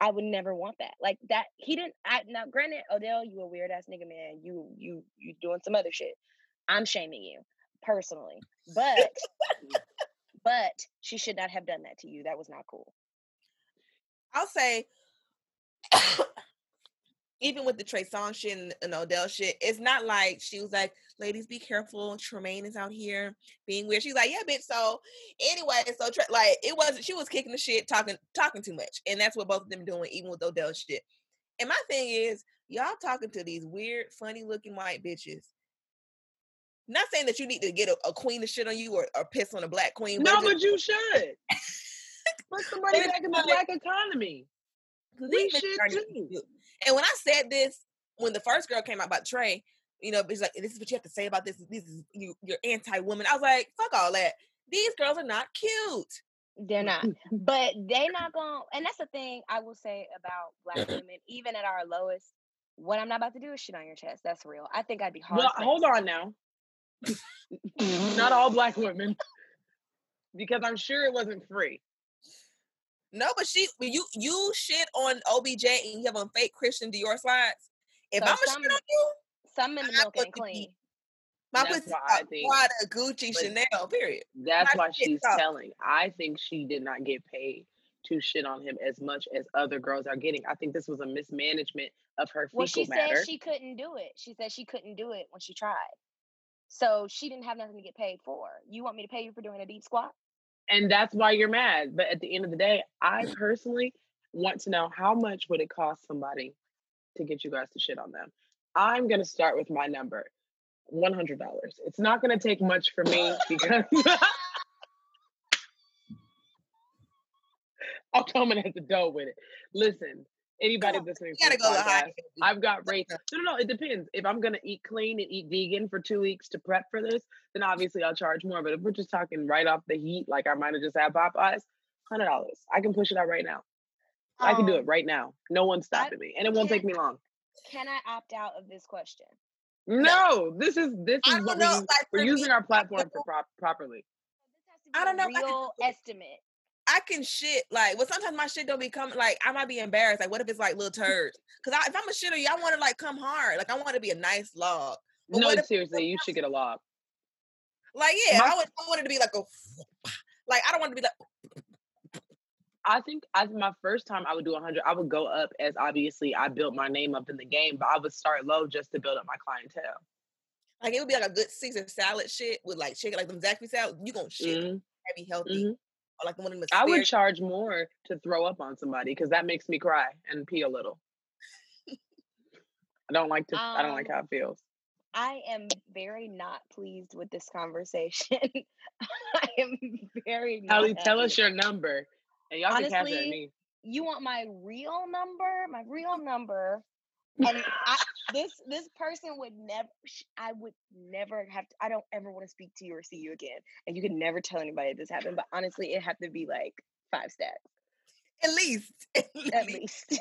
I would never want that. Like that, he didn't, I, now granted, Odell, you a weird ass nigga, man. You, you, you doing some other shit. I'm shaming you personally, but, but she should not have done that to you. That was not cool. I'll say, even with the Trey Songz shit and, and Odell shit, it's not like she was like, ladies, be careful. Tremaine is out here being weird. She's like, yeah, bitch. So anyway, so Trey, like it wasn't, she was kicking the shit, talking, talking too much. And that's what both of them doing, even with Odell shit. And my thing is, y'all talking to these weird, funny looking white bitches. Not saying that you need to get a, a queen to shit on you or, or piss on a black queen. No, but, just, but you should. Put somebody back in the black economy. We should too. And when I said this, when the first girl came out about Trey, you know, it's like, this is what you have to say about this. This is you, you're anti-woman. I was like, fuck all that. These girls are not cute. They're not. But they not gonna, and that's the thing I will say about black women, even at our lowest, what I'm not about to do is shit on your chest. That's real. I think I'd be hard. Well, hold on now. Not all black women, because I'm sure it wasn't free. No, but she, you you shit on O B J and you have on fake Christian Dior slides. If so I'm a shit on you, some in the milk ain't clean. My pussy water, Gucci, Chanel. Period. That's why she's telling. I think she did not get paid to shit on him as much as other girls are getting. I think this was a mismanagement of her fecal matter. Well, she said she couldn't do it. She said she couldn't do it when she tried. So she didn't have nothing to get paid for. You want me to pay you for doing a deep squat? And that's why you're mad. But at the end of the day, I personally want to know how much would it cost somebody to get you guys to shit on them. I'm going to start with my number, one hundred dollars. It's not going to take much for me because I'm coming at the dough with it. Listen, anybody listening to this podcast, I've got rates. No, no, no, it depends. If I'm going to eat clean and eat vegan for two weeks to prep for this, then obviously I'll charge more. But if we're just talking right off the heat, like I might have just had Popeyes, one hundred dollars. I can push it out right now. Um, I can do it right now. No one's stopping I, me. And it won't can, take me long. Can I opt out of this question? No, this is this is what know, we, like we're using me, our platform for pro- properly. I don't know. Real I can, estimate. I can shit, like, well, sometimes my shit don't be coming, like, I might be embarrassed. Like, what if it's, like, little turds? Because if I'm a shitter, y'all want to, like, come hard. Like, I want to be a nice log. But no, seriously, you should get a log. Like, yeah, my- I, would, I wanted to be, like, a, like, I don't want to be, like. I think I, my first time I would do one hundred, I would go up as, obviously, I built my name up in the game, but I would start low just to build up my clientele. Like, it would be, like, a good Caesar salad shit with, like, chicken, like, them Zachary salad. You gonna shit. Mm-hmm. That'd be healthy. Mm-hmm. Like the one in the I would charge more to throw up on somebody because that makes me cry and pee a little. I don't like to. Um, I don't like how it feels. I am very not pleased with this conversation. I am very not. Tally, tell us your number, and y'all Honestly, can catch it at me. You want my real number? My real number. And I, this this person would never. I would never have to. I don't ever want to speak to you or see you again. And you can never tell anybody this happened. But honestly, it had to be like five stacks, at least. At, at least. least.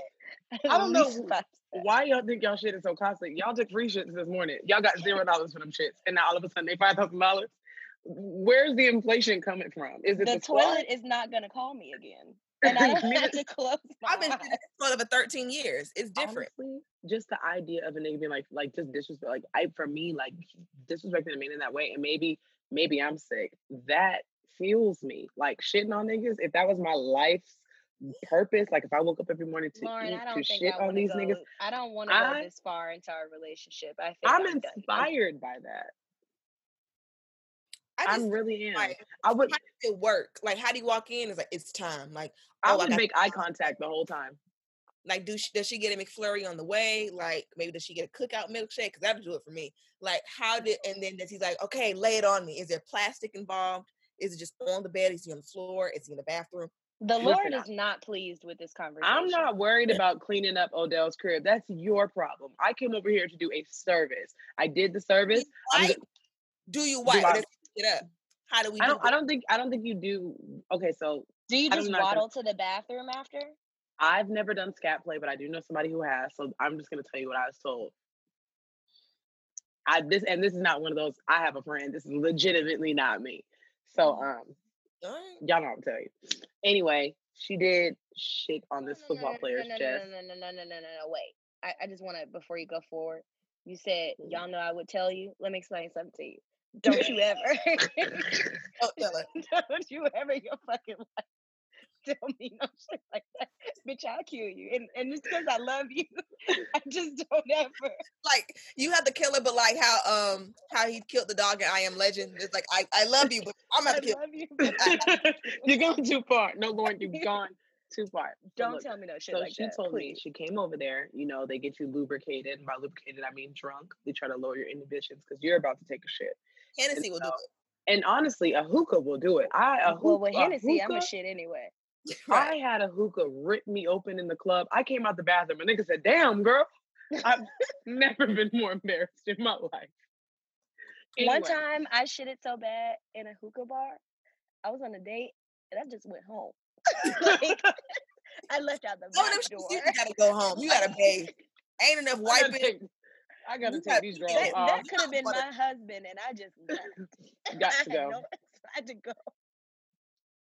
I don't least know why y'all think y'all shit is so costly. Y'all took free shits this morning. Y'all got zero dollars for them shits, and now all of a sudden they five thousand dollars. Where's the inflation coming from? Is it the, the toilet is not gonna call me again? And I don't have to close my I've been doing this for over thirteen years. It's different. Honestly, just the idea of a nigga being like, like just disrespect, like I for me, like disrespecting a man in that way, and maybe, maybe I'm sick. That fuels me. Like shitting on niggas. If that was my life's purpose, like if I woke up every morning to Lauren, eat, to shit on these go, niggas, I don't want to go this far into our relationship. I think I'm, I'm inspired done. by that. I I just, really am. Like, I would. How does it work? Like, how do you walk in? It's like it's time. Like, I would make eye contact the whole time. Like, do she, does she get a McFlurry on the way? Like, maybe does she get a cookout milkshake? Because that would do it for me. Like, how did, and then does he's like, okay, lay it on me. Is there plastic involved? Is it just on the bed? Is he on the floor? Is he in the bathroom? The Lord is not pleased with this conversation. I'm not worried about cleaning up Odell's crib. That's your problem. I came over here to do a service. I did the service. I'm just, do you wipe? Do I, it up. How do we? I don't. Do I don't think. I don't think you do. Okay, so do you just waddle gonna, to the bathroom after? I've never done scat play, but I do know somebody who has. So I'm just going to tell you what I was told. I this and this is not one of those. I have a friend. This is legitimately not me. So um. Y'all know I'm telling you. Anyway, she did shit on this no, no, football no, no, player's no, no, chest. No, no, no, no, no, no, no, no, wait. I, I just want to, before you go forward, you said, y'all know I would tell you. Let me explain something to you. Don't you ever. Don't tell her. Don't you ever in your fucking life tell me no shit like that. Bitch, I'll kill you. And and it's because I love you. I just don't ever. Like, you have to kill her, but like how um how he killed the dog in I Am Legend. It's like, I, I love you, but I'm going to kill love you. I, you're going too far. No, Lauren, you've gone too far. Don't Look, tell me no shit so like she that. She told please. me, she came over there, you know, they get you lubricated. By lubricated, I mean drunk. They try to lower your inhibitions because you're about to take a shit. Hennessy so, will do it. And honestly, a hookah will do it. I a hookah, Well, with Hennessy, a hookah, I'm a shit anyway. Right. I had a hookah rip me open in the club. I came out the bathroom and nigga said, damn, girl. I've never been more embarrassed in my life. Anyway. One time I shit it so bad in a hookah bar. I was on a date and I just went home. Like, I left out the back door. You gotta go home. You gotta bathe. Ain't enough wiping. I gotta take, I gotta take gotta, these drawers that, off. That could have been my husband and I just left. Got to go. I, no, I had to go.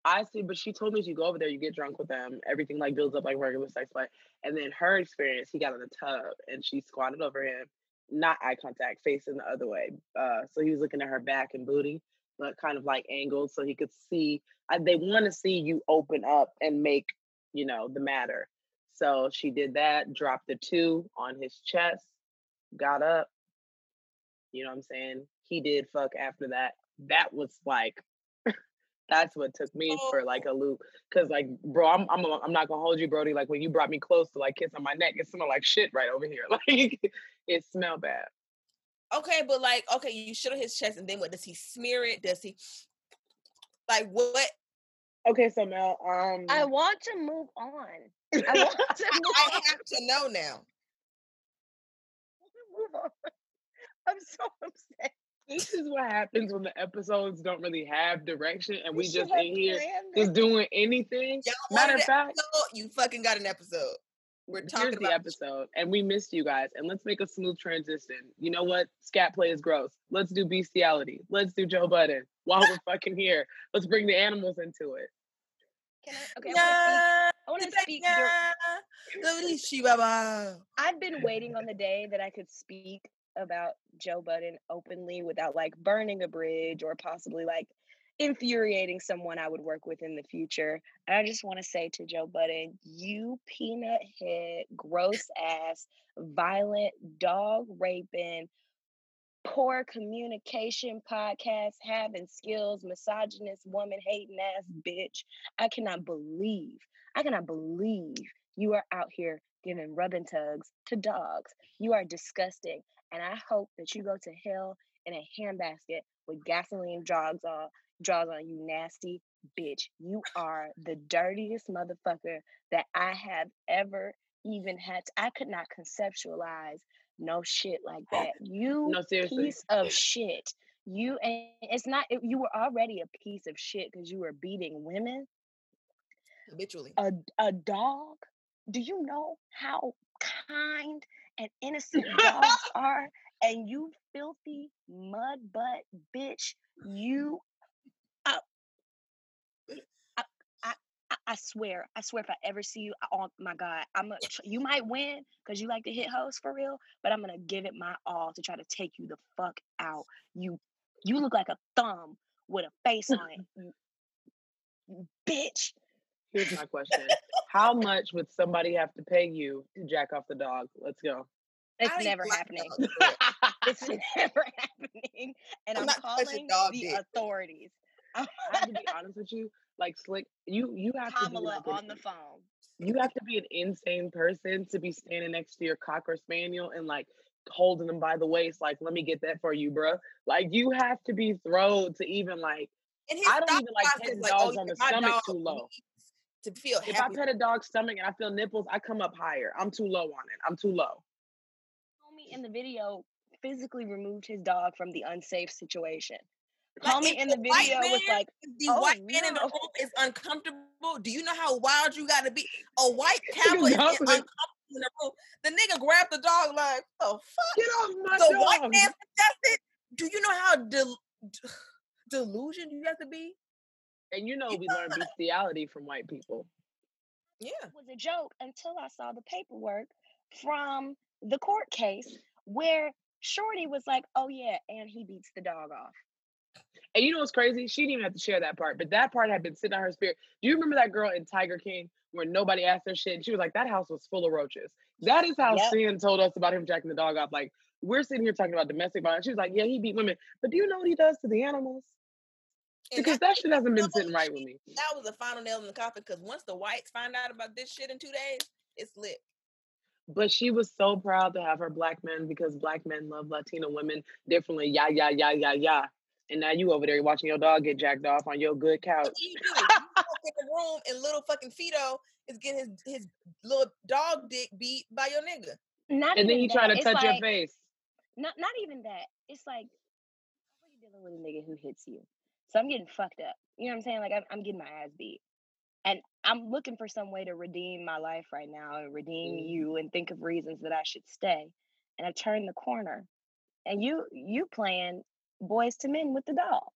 I see, but she told me if you go over there, you get drunk with them. Everything like builds up like regular sex play. And then her experience, he got in the tub and she squatted over him, not eye contact, facing the other way. Uh, so he was looking at her back and booty, but kind of like angled so he could see. I, they want to see you open up and make, you know, the matter. So she did that, dropped the two on his chest, got up. You know what I'm saying? He did fuck after that. That was like... That's what took me for like a loop, cause like, bro, I'm I'm I'm not gonna hold you, Brody. Like when you brought me close to like kiss on my neck, it smelled like shit right over here. Like it smelled bad. Okay, but like, okay, you shit on his chest, and then what? Does he smear it? Does he like what? Okay, so Mel, um, I want to move on. I want to move I on. have to know now. Move on. I'm so upset. This is what happens when the episodes don't really have direction and we she just in here just doing anything. Y'all Matter of fact, episode, you fucking got an episode. We're talking here's about the episode and we missed you guys. And let's make a smooth transition. You know what? Scat play is gross. Let's do bestiality. Let's do Joe Budden while we're fucking here. Let's bring the animals into it. Can I? Okay. I want to speak. I've been waiting on the day that I could speak about Joe Budden openly without like burning a bridge or possibly like infuriating someone I would work with in the future. And I just want to say to Joe Budden, you peanut head, gross ass, violent, dog raping, poor communication podcast having skills, misogynist, woman hating ass bitch. I cannot believe, I cannot believe you are out here giving rub and tugs to dogs. You are disgusting. And I hope that you go to hell in a handbasket with gasoline draws on, draws on you nasty bitch. You are the dirtiest motherfucker that I have ever even had. To, I could not conceptualize no shit like that. You no, piece of shit. You and it's not. You were already a piece of shit because you were beating women. Habitually. A a dog. Do you know how kind and innocent dogs are, and you filthy mud butt bitch, you, uh, I, I, I swear, I swear if I ever see you, oh my God, I'm a, you might win, because you like to hit hoes for real, but I'm going to give it my all to try to take you the fuck out. You, you look like a thumb with a face on it, you, you bitch. Here's my question. How much would somebody have to pay you to jack off the dog? Let's go. It's never happening. It's never happening. and I'm, I'm calling the dick. authorities. I have to be honest with you. Like, slick, you you have Kamala to be like, on the phone. You have to be an insane person to be standing next to your cocker spaniel and like holding them by the waist. Like, let me get that for you, bro. Like, you have to be thrilled to even like. And his I don't even like petting like, dogs oh, on the stomach too low. To feel if happy. I pet a dog's stomach and I feel nipples, I come up higher. I'm too low on it. I'm too low. Homie in the video physically removed his dog from the unsafe situation. Like, homie in the, the video man, was like, the oh, white man no. in the room is uncomfortable. Do you know how wild you gotta be? A white cowboy is uncomfortable in the room. The nigga grabbed the dog like, oh fuck. Get off my the dog. White man suggested. Do you know how del- d- delusion you have to be? And you know we learn bestiality from white people. Yeah. It was a joke until I saw the paperwork from the court case where Shorty was like, oh yeah, and he beats the dog off. And you know what's crazy? She didn't even have to share that part, but that part had been sitting on her spirit. Do you remember that girl in Tiger King where nobody asked her shit? And she was like, that house was full of roaches. That is how yep. Sin told us about him jacking the dog off. Like, we're sitting here talking about domestic violence. She was like, yeah, he beat women. But do you know what he does to the animals? And because that, that shit hasn't been sitting right with me. That was the final nail in the coffin, because once the whites find out about this shit in two days, it's lit. But she was so proud to have her black men, because black men love Latino women differently. Yeah, yeah, yeah, yeah, yeah. And now you over there watching your dog get jacked off on your good couch. What do you do? You walk in the room and little fucking Fido is getting his, his little dog dick beat by your nigga. Not and then he trying to touch like, your face. Not not even that. It's like, how are you dealing with a nigga who hits you? So I'm getting fucked up. You know what I'm saying? Like, I'm, I'm getting my ass beat. And I'm looking for some way to redeem my life right now and redeem mm. you and think of reasons that I should stay. And I turn the corner. And you you playing boys to men with the doll.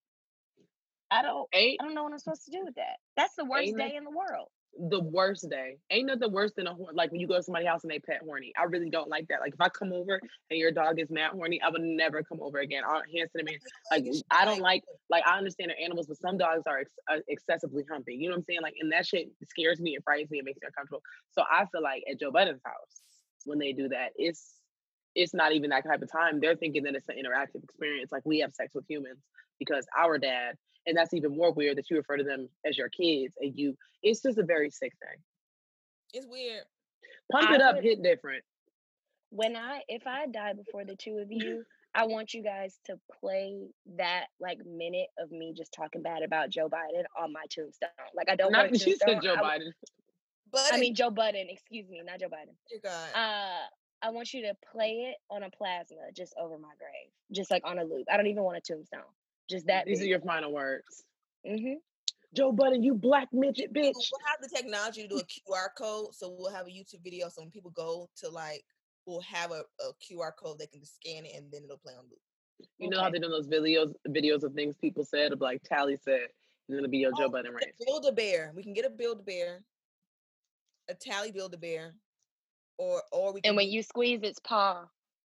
I don't ain't, I don't know what I'm supposed to do with that. That's the worst day no, in the world. The worst day. Ain't nothing worse than a horn. Like, when you go to somebody's house and they pet horny. I really don't like that. Like, if I come over and your dog is mad horny, I would never come over again. I'll hands to the man. Like, I don't like, like, I understand they're animals, but some dogs are ex- uh, excessively humpy. You know what I'm saying? Like, and that shit scares me, it frightens me, it makes me uncomfortable. So I feel like at Joe Budden's house, when they do that, it's it's not even that type of time. They're thinking that it's an interactive experience. Like, we have sex with humans because our dad, and that's even more weird that you refer to them as your kids and you, it's just a very sick thing. It's weird. Pump I it up, would, hit different. When I, if I die before the two of you, I want you guys to play that like minute of me just talking bad about Joe Biden on my tombstone. Like, I don't not, want to. She said Joe I, Biden. But I mean, Joe Budden, excuse me, not Joe Biden. Dear God. Uh, I want you to play it on a plasma just over my grave. Just like on a loop. I don't even want a tombstone. Just that. These big. Are your final words. Mm-hmm. Joe Budden, you black midget bitch. We'll have the technology to do a Q R code. So we'll have a YouTube video. So when people go to like, we'll have a, a Q R code. They can just scan it and then it'll play on loop. You okay. know how they do those videos videos of things people said, of like Tally said, and it'll be your oh, Joe Budden rant. Build-a-Bear. We can get a Build-a-Bear. A Tally Build-a-Bear. Or, or we can, and when you squeeze its paw,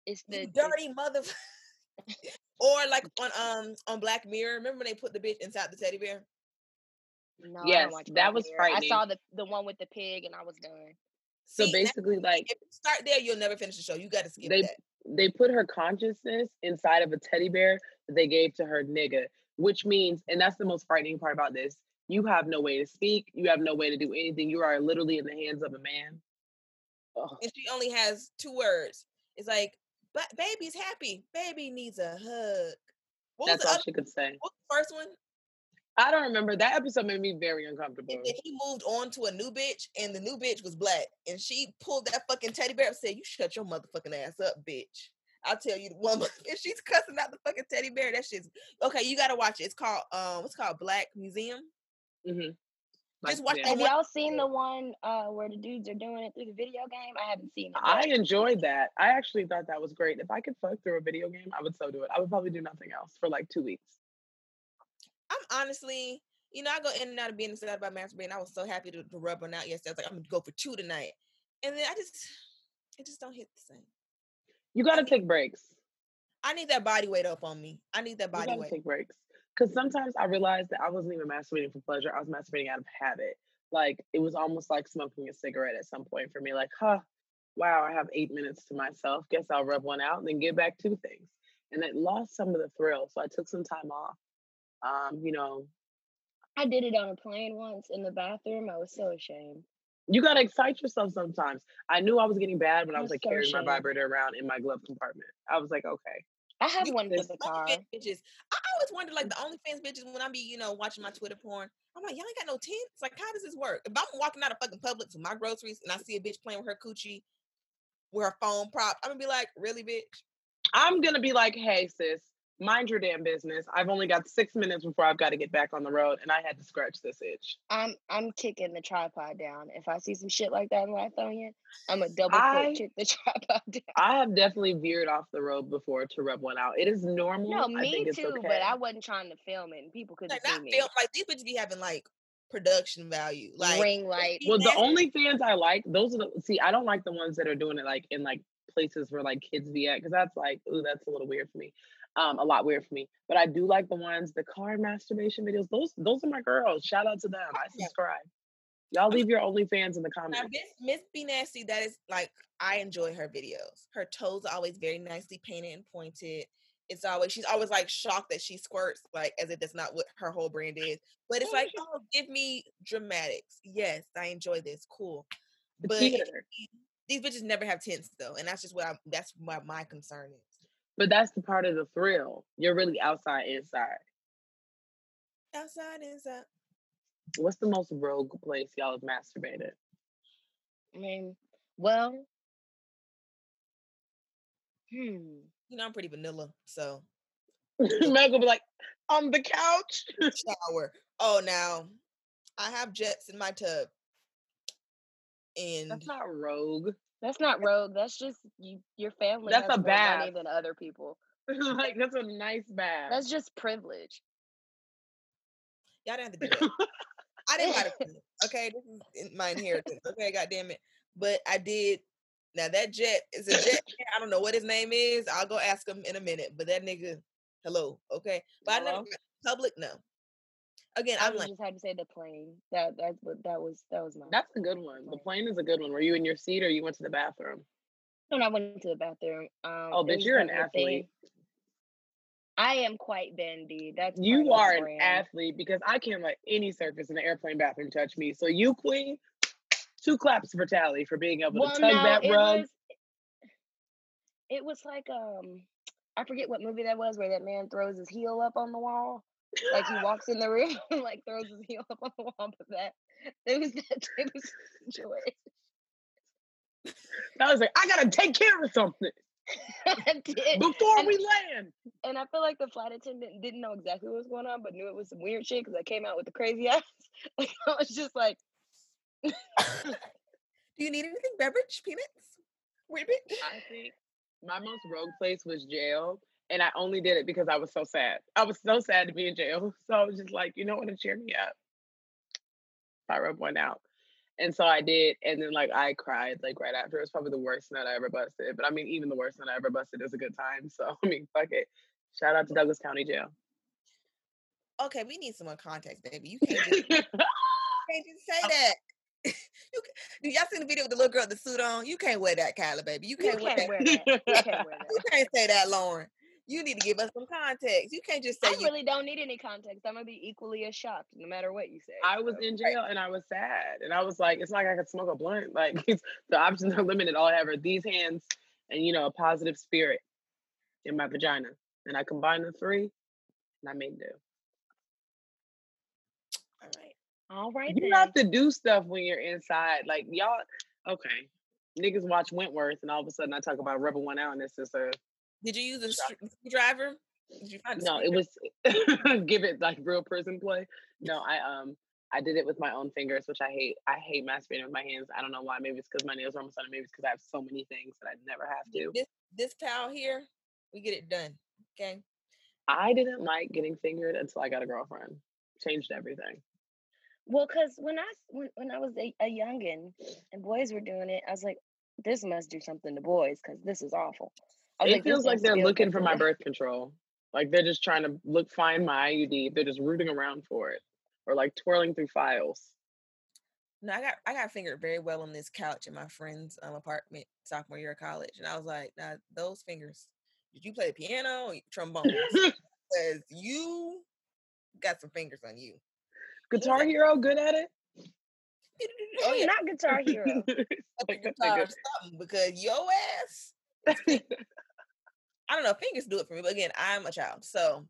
it's the dirty it's, mother. Or like on um on Black Mirror, remember when they put the bitch inside the teddy bear? No, yes, that was Mirror. Frightening. I saw the the one with the pig, and I was done. So See, basically, that, like, if you start there, you'll never finish the show. You got to skip they, that. They put her consciousness inside of a teddy bear that they gave to her nigga, which means, and that's the most frightening part about this: you have no way to speak, you have no way to do anything. You are literally in the hands of a man. Oh. And she only has two words. It's like, but baby's happy. Baby needs a hug. What That's was all other- she could say. What was the first one? I don't remember. That episode made me very uncomfortable. And then he moved on to a new bitch, and the new bitch was black. And she pulled that fucking teddy bear up and said, you shut your motherfucking ass up, bitch. I'll tell you the one. And she's cussing out the fucking teddy bear. That shit's... Okay, you gotta watch it. It's called, um, what's called Black Museum? Mm-hmm. Just watch yeah. Have y'all seen the one uh, where the dudes are doing it through the video game? I haven't seen it. I enjoyed that. I actually thought that was great. If I could fuck through a video game, I would so do it. I would probably do nothing else for like two weeks. I'm honestly, you know, I go in and out of being excited about masturbating. I was so happy to, to rub one out yesterday. I was like, I'm going to go for two tonight. And then I just, it just don't hit the same. You got to take breaks. I need that body weight up on me. I need that body you weight. Take breaks. Because sometimes I realized that I wasn't even masturbating for pleasure. I was masturbating out of habit. Like, it was almost like smoking a cigarette at some point for me. Like, huh, wow, I have eight minutes to myself. Guess I'll rub one out and then get back to things. and it lost some of the thrill. So I took some time off. Um, you know, I did it on a plane once in the bathroom. I was so ashamed. You gotta excite yourself sometimes. I knew I was getting bad when I was, I was like so carrying ashamed. my vibrator around in my glove compartment. I was like, okay. I have one in the car. Bitches. I always wonder, like, the OnlyFans bitches, when I be, you know, watching my Twitter porn, I'm like, y'all ain't got no tents? Like, how does this work? If I'm walking out of fucking Publix with my groceries and I see a bitch playing with her coochie, with her phone prop, I'm gonna be like, really, bitch? I'm gonna be like, hey, sis, mind your damn business. I've only got six minutes before I've got to get back on the road, and I had to scratch this itch. I'm I'm kicking the tripod down. If I see some shit like that in life on you, I'm a double foot kick the tripod down. I have definitely veered off the road before to rub one out. It is normal. No, me I think it's too, okay. But I wasn't trying to film it, and people couldn't like, see me. Film, like, these bitches be having, like, production value. Like, ring light. Well, the OnlyFans I like, those are the, see, I don't like the ones that are doing it, like, in, like, places where, like, kids be at, because that's, like, ooh, that's a little weird for me. Um, a lot weird for me, but I do like the ones, the car masturbation videos. Those, those are my girls. Shout out to them. I subscribe. Y'all leave your OnlyFans in the comments. Now, Miss, Miss Be Nasty, that is like, I enjoy her videos. Her toes are always very nicely painted and pointed. It's always, she's always like shocked that she squirts, like as if that's not what her whole brand is. But it's like, oh, give me dramatics. Yes, I enjoy this. Cool. But these bitches never have tints though, and that's just what I, that's what my concern is. But that's the part of the thrill. You're really outside, inside. Outside, inside. What's the most rogue place y'all have masturbated? I mean, well, hmm. You know, I'm pretty vanilla, so. Meg will be like, on the couch? Shower. Oh, now, I have jets in my tub. And that's not rogue. That's not rogue. That's just you, your family. That's has a more bath. Money than other people. Like, that's a nice bath. That's just privilege. Y'all didn't have to do that. I didn't have to do it. Okay, this is my inheritance. Okay, God damn it. But I did. Now that jet is a jet. I don't know what his name is. I'll go ask him in a minute. But that nigga, hello. Okay, but hello? I never public. No. Again, I'm I like, just had to say the plane. That that that was that was my. That's a good one. The plane is a good one. Were you in your seat or you went to the bathroom? No, I went to the bathroom. Um, oh, bitch, you're an athlete. Thing. I am quite bendy. That's you are an brand. athlete because I can't let any surface in the airplane bathroom touch me. So you, queen, two claps for Tally for being able well, to tug no, that it rug. Was, it was like um, I forget what movie that was where that man throws his heel up on the wall. Like he walks in the room and like throws his heel up on the wall, but that it was that type of situation. I was like, I gotta take care of something before and, we land. And I feel like the flight attendant didn't know exactly what was going on, but knew it was some weird shit because I came out with the crazy eyes. Like I was just like, do you need anything? Beverage, peanuts, weird bitch. I think my most rogue place was jail. And I only did it because I was so sad. I was so sad to be in jail. So I was just like, you know what, to cheer me up. I rubbed one out. And so I did. And then, like, I cried, like, right after. It was probably the worst nut I ever busted. But, I mean, even the worst nut I ever busted is a good time. So, I mean, fuck it. Shout out to Douglas County Jail. Okay, we need some more context, baby. You can't just, you can't just say that. You can, y'all seen the video with the little girl with the suit on? You can't wear that, Kyla, baby. You can't, you can't wear, that. wear that. You can't wear that. You can't say that, Lauren. You need to give us some context. You can't just say. I you- really don't need any context. I'm gonna be equally as shocked no matter what you say. I so. was in jail and I was sad, and I was like, it's like I could smoke a blunt. Like the options are limited. All I have are these hands and you know a positive spirit in my vagina, and I combined the three, and I made do. All right, all right. You then. have to do stuff when you're inside, like y'all. Okay, niggas watch Wentworth, and all of a sudden I talk about rubber one out, and it's just a. Did you use a screwdriver? Did you find a no, screwdriver? It was give it like real prison play. No, I um I did it with my own fingers, which I hate. I hate masturbating with my hands. I don't know why. Maybe it's because my nails are almost done. Maybe it's because I have so many things that I never have to. This this towel here, we get it done. Okay. I didn't like getting fingered until I got a girlfriend. Changed everything. Well, because when I when, when I was a, a youngin' and boys were doing it, I was like, this must do something to boys because this is awful. It like, feels like they're looking for my birth control. Like they're just trying to look find my I U D. They're just rooting around for it, or like twirling through files. No, I got I got fingered very well on this couch in my friend's um, apartment sophomore year of college, and I was like, nah, those fingers, did you play the piano or trombone? Because you got some fingers on you. Guitar Hero, good at it? Oh, yeah. Not Guitar Hero. Like guitar or something, because your ass, I don't know, fingers do it for me, but again, I'm a child, so.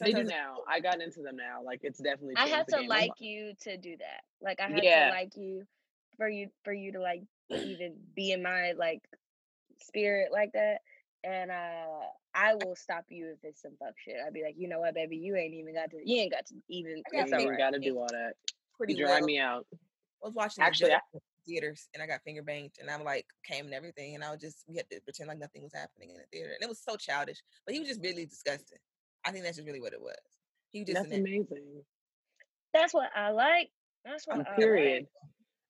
They do now. I got into them now. Like, it's definitely. I have to like you to do that. Like, I have yeah. to like you for you for you to like even be in my like spirit like that. And uh, I will stop you if it's some fuck shit. I'd be like, you know what, baby, you ain't even got to. You ain't got to even. You ain't right. got to do all that. Pretty dry me out. I was watching actually I, theaters, and I got finger banged, and I'm like came and everything, and I was just we had to pretend like nothing was happening in the theater, and it was so childish. But he was just really disgusting. I think that's just really what it was. He was just that's amazing. That's what I like. That's what I'm I period. Like.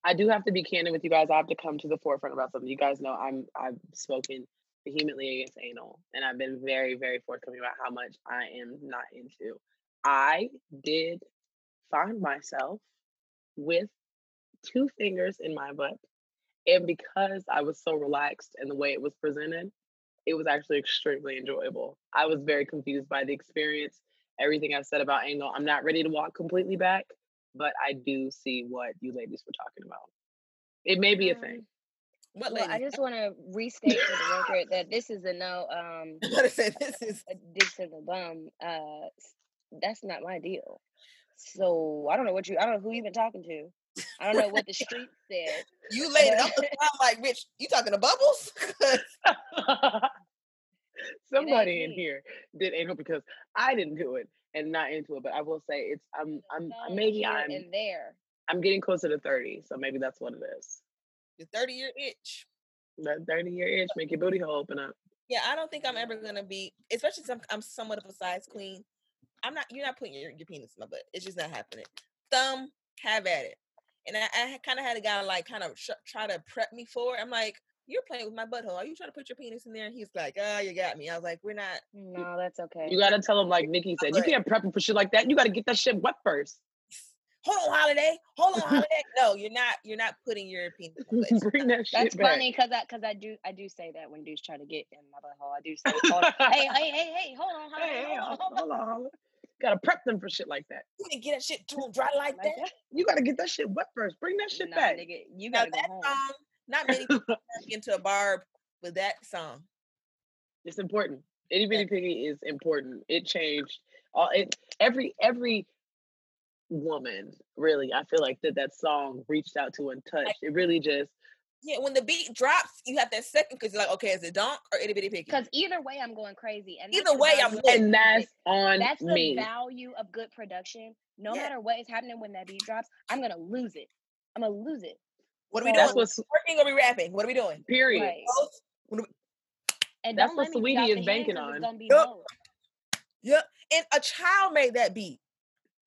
I do have to be candid with you guys. I have to come to the forefront about something. You guys know I'm I've spoken vehemently against anal, and I've been very, very forthcoming about how much I am not into. I did find myself with two fingers in my butt, and because I was so relaxed and the way it was presented, it was actually extremely enjoyable. I was very confused by the experience. Everything I've said about anal, I'm not ready to walk completely back, but I do see what you ladies were talking about. It may be um, a thing. What well, I just want to restate for the record that this is a no. Um, I say this is a dick to the bum. Uh, that's not my deal. So I don't know what you. I don't know who you've been talking to. I don't know what the street said. You laid it up. I'm like, Rich, you talking to Bubbles? Somebody in here did anal because I didn't do it and not into it. But I will say it's I'm I'm so maybe I'm in there. I'm getting closer to thirty, so maybe that's what it is. Your thirty-year itch. That thirty-year itch make your booty hole open up. Yeah, I don't think I'm ever gonna be, especially since I'm somewhat of a size queen. I'm not. You're not putting your, your penis in my butt. It's just not happening. Thumb, have at it. And I, I kind of had a guy like kind of sh- try to prep me for it. I'm like, you're playing with my butthole. Are you trying to put your penis in there? And he's like, oh, you got me. I was like, we're not. No, that's okay. You got to tell him like Nikki said, you can't prep him for shit like that. You got to get that shit wet first. Hold on, Holiday. Hold on, Holiday. No, you're not. You're not putting your penis in my butt. Bring that shit that's back. Funny because I because I do I do say that when dudes try to get in my butthole, I do say, hold on. hey, hey, hey, hey, hold on, Holiday. Hey, hold on, hold on. Holiday. Gotta prep them for shit like that. You didn't get that shit too dry like, like that. that. You gotta get that shit wet first. Bring that shit nah, back. Nigga, you gotta now, go that home. Song, not many people into a barb with that song. It's important. Itty Bitty Piggy is important. It changed all. It, every every woman really. I feel like that that song reached out to and touched. It really just. Yeah, when the beat drops, you have that second because you're like, okay, is it donk or itty bitty picky? Because either way, I'm going crazy. And either way, I'm and that's on that's me. That's the value of good production. No yeah. matter what is happening when that beat drops, I'm gonna lose it. I'm gonna lose it. What are we doing? What's working or we rapping? What are we doing? Period. Right. What we... And that's what Sweetie is banking on. Yep. Yep. yep. And a child made that beat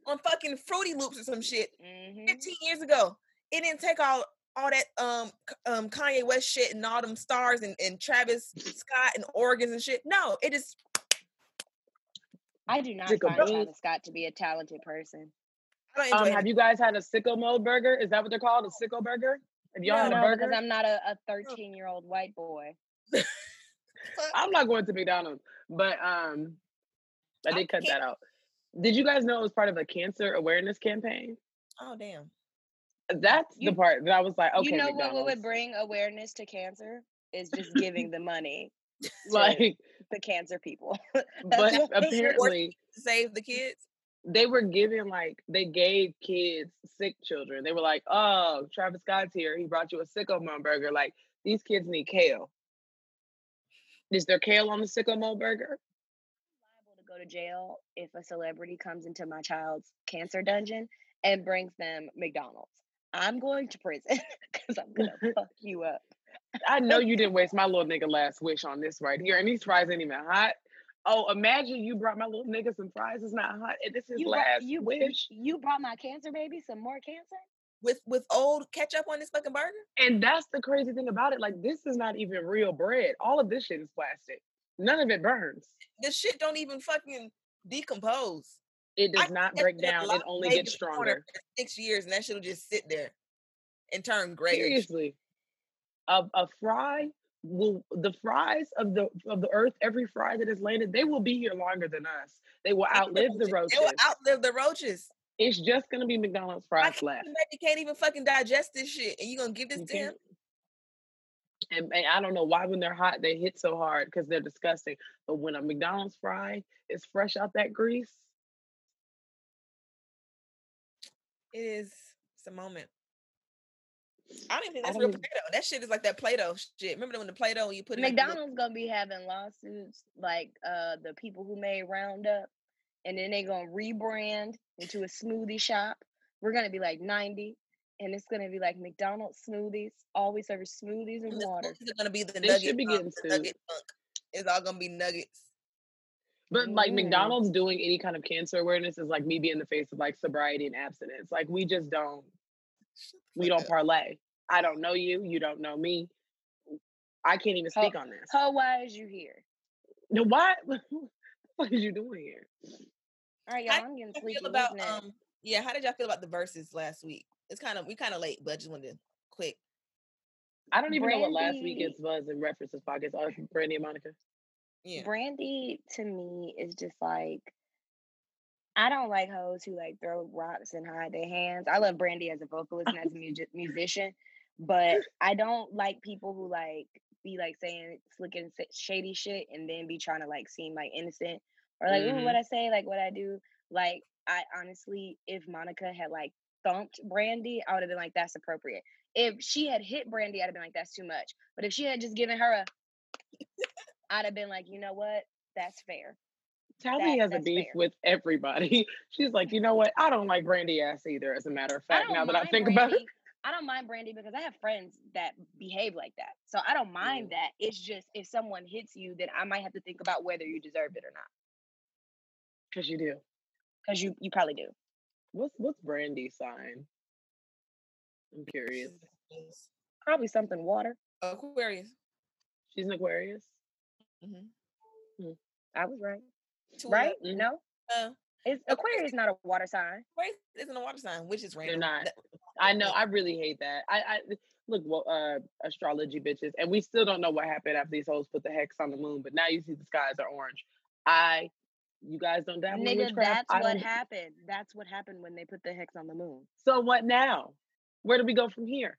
on fucking Fruity Loops or some shit mm-hmm. fifteen years ago. It didn't take all. All that um um Kanye West shit and all them stars and, and Travis Scott and organs and shit. No, it is. I do not Sicko find mode. Travis Scott to be a talented person. I don't um, have you guys had a sicko mode burger? Is that what they're called? A sicko burger? Have y'all no, had a no, burger? Because I'm not a, a thirteen-year-old white boy. I'm not going to McDonald's, but um, I did I cut can't. that out. Did you guys know it was part of a cancer awareness campaign? Oh damn. That's you, the part that I was like, okay, you know McDonald's. What would bring awareness to cancer is just giving the money like the cancer people. But apparently save the kids. They were giving like they gave kids sick children. They were like, oh, Travis Scott's here. He brought you a sicko mode burger. Like these kids need kale. Is there kale on the sicko mode burger? I'm liable to go to jail if a celebrity comes into my child's cancer dungeon and brings them McDonald's. I'm going to prison because I'm going to fuck you up. I know you didn't waste my little nigga last wish on this right here. And these fries ain't even hot. Oh, imagine you brought my little nigga some fries. It's not hot. And this is you last brought, you, wish. You brought my cancer baby some more cancer? With with old ketchup on this fucking burger? And that's the crazy thing about it. Like, this is not even real bread. All of this shit is plastic. None of it burns. This shit don't even fucking decompose. It does I not break down. It only gets stronger. Six years, and that shit will just sit there and turn gray. Seriously, a, a fry will, the fries of the of the earth, every fry that is landed, they will be here longer than us. They will outlive the roaches. They will outlive the roaches. It's just gonna be McDonald's fries left. You can't even fucking digest this shit, and you gonna give this to him? And, and I don't know why when they're hot they hit so hard because they're disgusting. But when a McDonald's fry is fresh out that grease, it is. It's a moment. I don't even think that's real Play-Doh. That shit is like that Play-Doh shit. Remember when the Play-Doh you put it McDonald's in the- gonna be having lawsuits like uh, the people who made Roundup, and then they gonna rebrand into a smoothie shop. We're gonna be like ninety, and it's gonna be like McDonald's smoothies. Always serve smoothies and water. It's gonna be the nugget. Should be getting the nugget funk. It's all gonna be nuggets. But like mm. McDonald's doing any kind of cancer awareness is like me being in the face of like sobriety and abstinence. Like we just don't. We don't parlay. I don't know you. You don't know me. I can't even speak how, on this. How why is you here? No, why? What are you doing here? All right, y'all. How I'm getting sleepy. Feel about, um, yeah, how did y'all feel about the verses last week? It's kind of we kind of late, but I just wanted to quick. I don't even Brandy. know what last weekend's was in reference to podcasts. Oh, Brandy and Monica. Yeah. Brandy to me is just like. I don't like hoes who like throw rocks and hide their hands. I love Brandy as a vocalist and as a music- musician, but I don't like people who like be like saying slicking shady shit and then be trying to like seem like innocent or like mm-hmm. ooh, what I say, like what I do. Like I honestly, if Monica had like thumped Brandy, I would have been like that's appropriate. If she had hit Brandy, I'd have been like that's too much. But if she had just given her a, I'd have been like you know what, that's fair. Tally that, has a beef fair. with everybody. She's like, you know what? I don't like Brandy ass either, as a matter of fact, now that I think Brandy, about it. I don't mind Brandy because I have friends that behave like that. So I don't mind mm. that. It's just if someone hits you, then I might have to think about whether you deserve it or not. Because you do. Because you, you probably do. What's, what's Brandy's sign? I'm curious. Probably something water. Aquarius. She's an Aquarius? Mm-hmm. Mm. I was right. Right? Mm-hmm. No. Uh, it's Aquarius is not a water sign. Aquarius isn't a water sign, which is random. They're not. I know. I really hate that. I, I look, well, uh, astrology bitches, and we still don't know what happened after these hoes put the hex on the moon. But now you see the skies are orange. I, you guys don't dabble in witchcraft. That's what happened. That's what happened when they put the hex on the moon. So what now? Where do we go from here?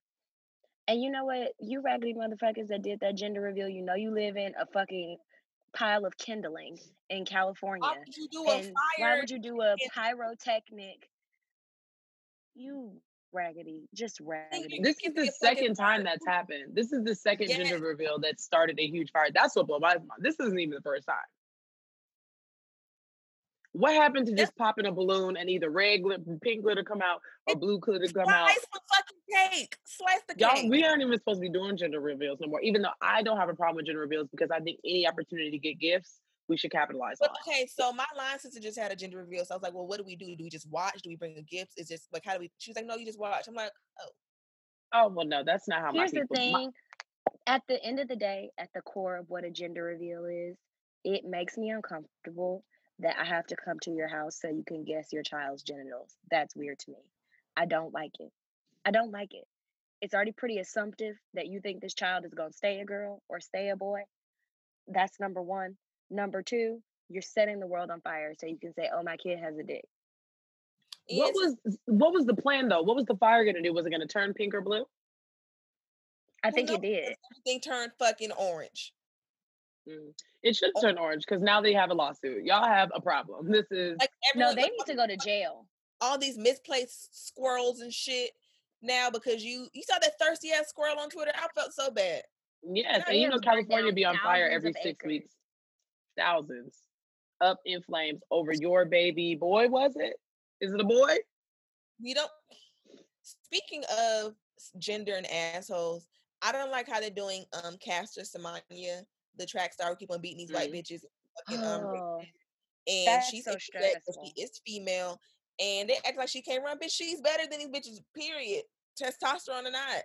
And you know what? You raggedy motherfuckers that did that gender reveal. You know you live in a fucking pile of kindling in California. Why would you do a, fire why would you do a pyrotechnic? You raggedy, just raggedy. This is the second time that's happened. This is the second yes. gender reveal that started a huge fire. That's what blew my mind. This isn't even the first time. What happened to just popping a balloon and either red glitter, pink glitter come out or blue glitter come out? Slice the fucking cake. Slice the cake. Y'all, we aren't even supposed to be doing gender reveals no more, even though I don't have a problem with gender reveals because I think any opportunity to get gifts, we should capitalize but, on. Okay, so my line sister just had a gender reveal, so I was like, well, what do we do? Do we just watch? Do we bring the gifts? Is just like, how do we? She was like, no, you just watch. I'm like, oh. Oh, well, no, that's not how Here's my people. Here's the thing. My- at the end of the day, at the core of what a gender reveal is, it makes me uncomfortable that I have to come to your house so you can guess your child's genitals. That's weird to me. I don't like it. I don't like it. It's already pretty assumptive that you think this child is going to stay a girl or stay a boy. That's number one. Number two, you're setting the world on fire so you can say, oh, my kid has a dick. What was what was the plan, though? What was the fire going to do? Was it going to turn pink or blue? I think it did. Everything turned fucking orange. It should turn orange because now they have a lawsuit. Y'all have a problem. This is like everyone, no. They need to go to jail. All these misplaced squirrels and shit now because you you saw that thirsty ass squirrel on Twitter. I felt so bad. Yes, and you know California be on fire every six weeks, thousands up in flames over your baby boy. Was it? Is it a boy? You don't. Speaking of gender and assholes, I don't like how they're doing um Castor Semenya. The track star who keep on beating these white bitches. Fucking, um, oh, and she's so stressful. She is female, and they act like she can't run, bitch. She's better than these bitches. Period. Testosterone or not.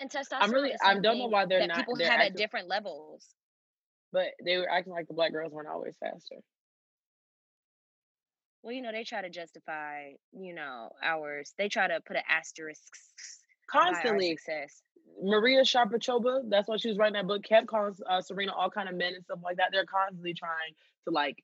And testosterone. I'm really. I don't know why they're not. People they're have acting, at different levels. But they were acting like the black girls weren't always faster. Well, you know they try to justify. You know ours. They try to put an asterisk Constantly. Maria Sharapova, that's why she was writing that book, kept calling uh, Serena all kind of men and stuff like that. They're constantly trying to, like,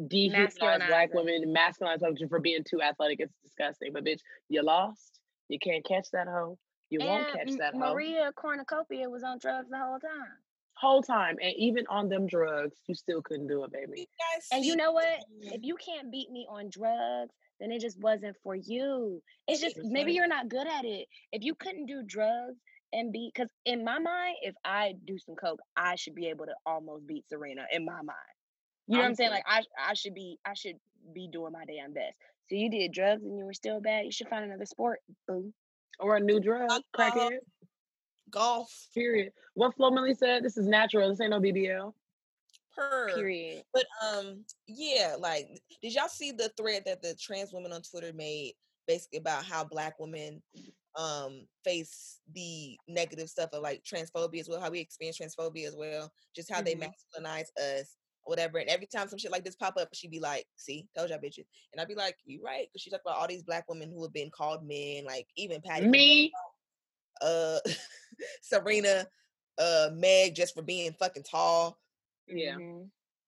dehumanize Black women, masculinize Black women for being too athletic. It's disgusting. But, bitch, you lost. You can't catch that hoe. You and won't catch that Maria hoe. Maria Cornucopia was on drugs the whole time. Whole time. And even on them drugs, you still couldn't do it, baby. And you know what? If you can't beat me on drugs, then it just wasn't for you. It's just, maybe you're not good at it. If you couldn't do drugs and beat, because in my mind, if I do some coke, I should be able to almost beat Serena in my mind. You know what I'm saying? Like, I I should be I should be doing my damn best. So you did drugs and you were still bad. You should find another sport, boo. Or a new drug, crackhead. Golf. Period. What Flo Millie said, this is natural. This ain't no B B L. Her. Period. But um, yeah, like, did y'all see the thread that the trans women on Twitter made basically about how Black women um face the negative stuff of, like, transphobia as well, how we experience transphobia as well, just how mm-hmm. they masculinize us, or whatever. And every time some shit like this pop up, she'd be like, "See, told y'all bitches." And I'd be like, "You right?" Because she talked about all these Black women who have been called men, like even Patty, me, uh, Serena, uh, Meg, just for being fucking tall. Yeah, mm-hmm.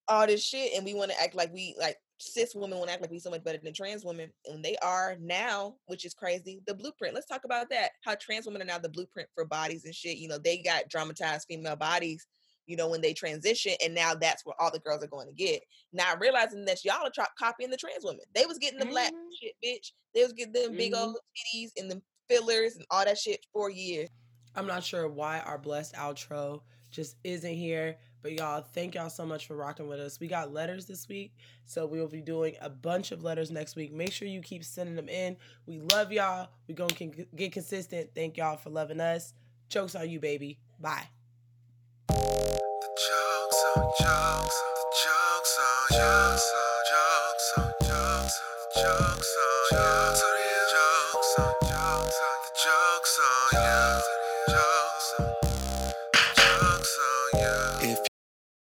all this shit, and we want to act like we like cis women want to act like we so much better than trans women, and they are now, which is crazy. The blueprint. Let's talk about that. How trans women are now the blueprint for bodies and shit. You know, they got dramatized female bodies. You know, when they transition, and now that's where all the girls are going to get. Now realizing that y'all are tra- copying the trans women. They was getting the mm-hmm. Black shit, bitch. They was getting them mm-hmm. big old titties and them fillers and all that shit for years. I'm not sure why our blessed outro just isn't here. But y'all, thank y'all so much for rocking with us. We got letters this week, so we will be doing a bunch of letters next week. Make sure you keep sending them in. We love y'all. We're going to get consistent. Thank y'all for loving us. Joke's on you, baby. Bye. Jokes on jokes.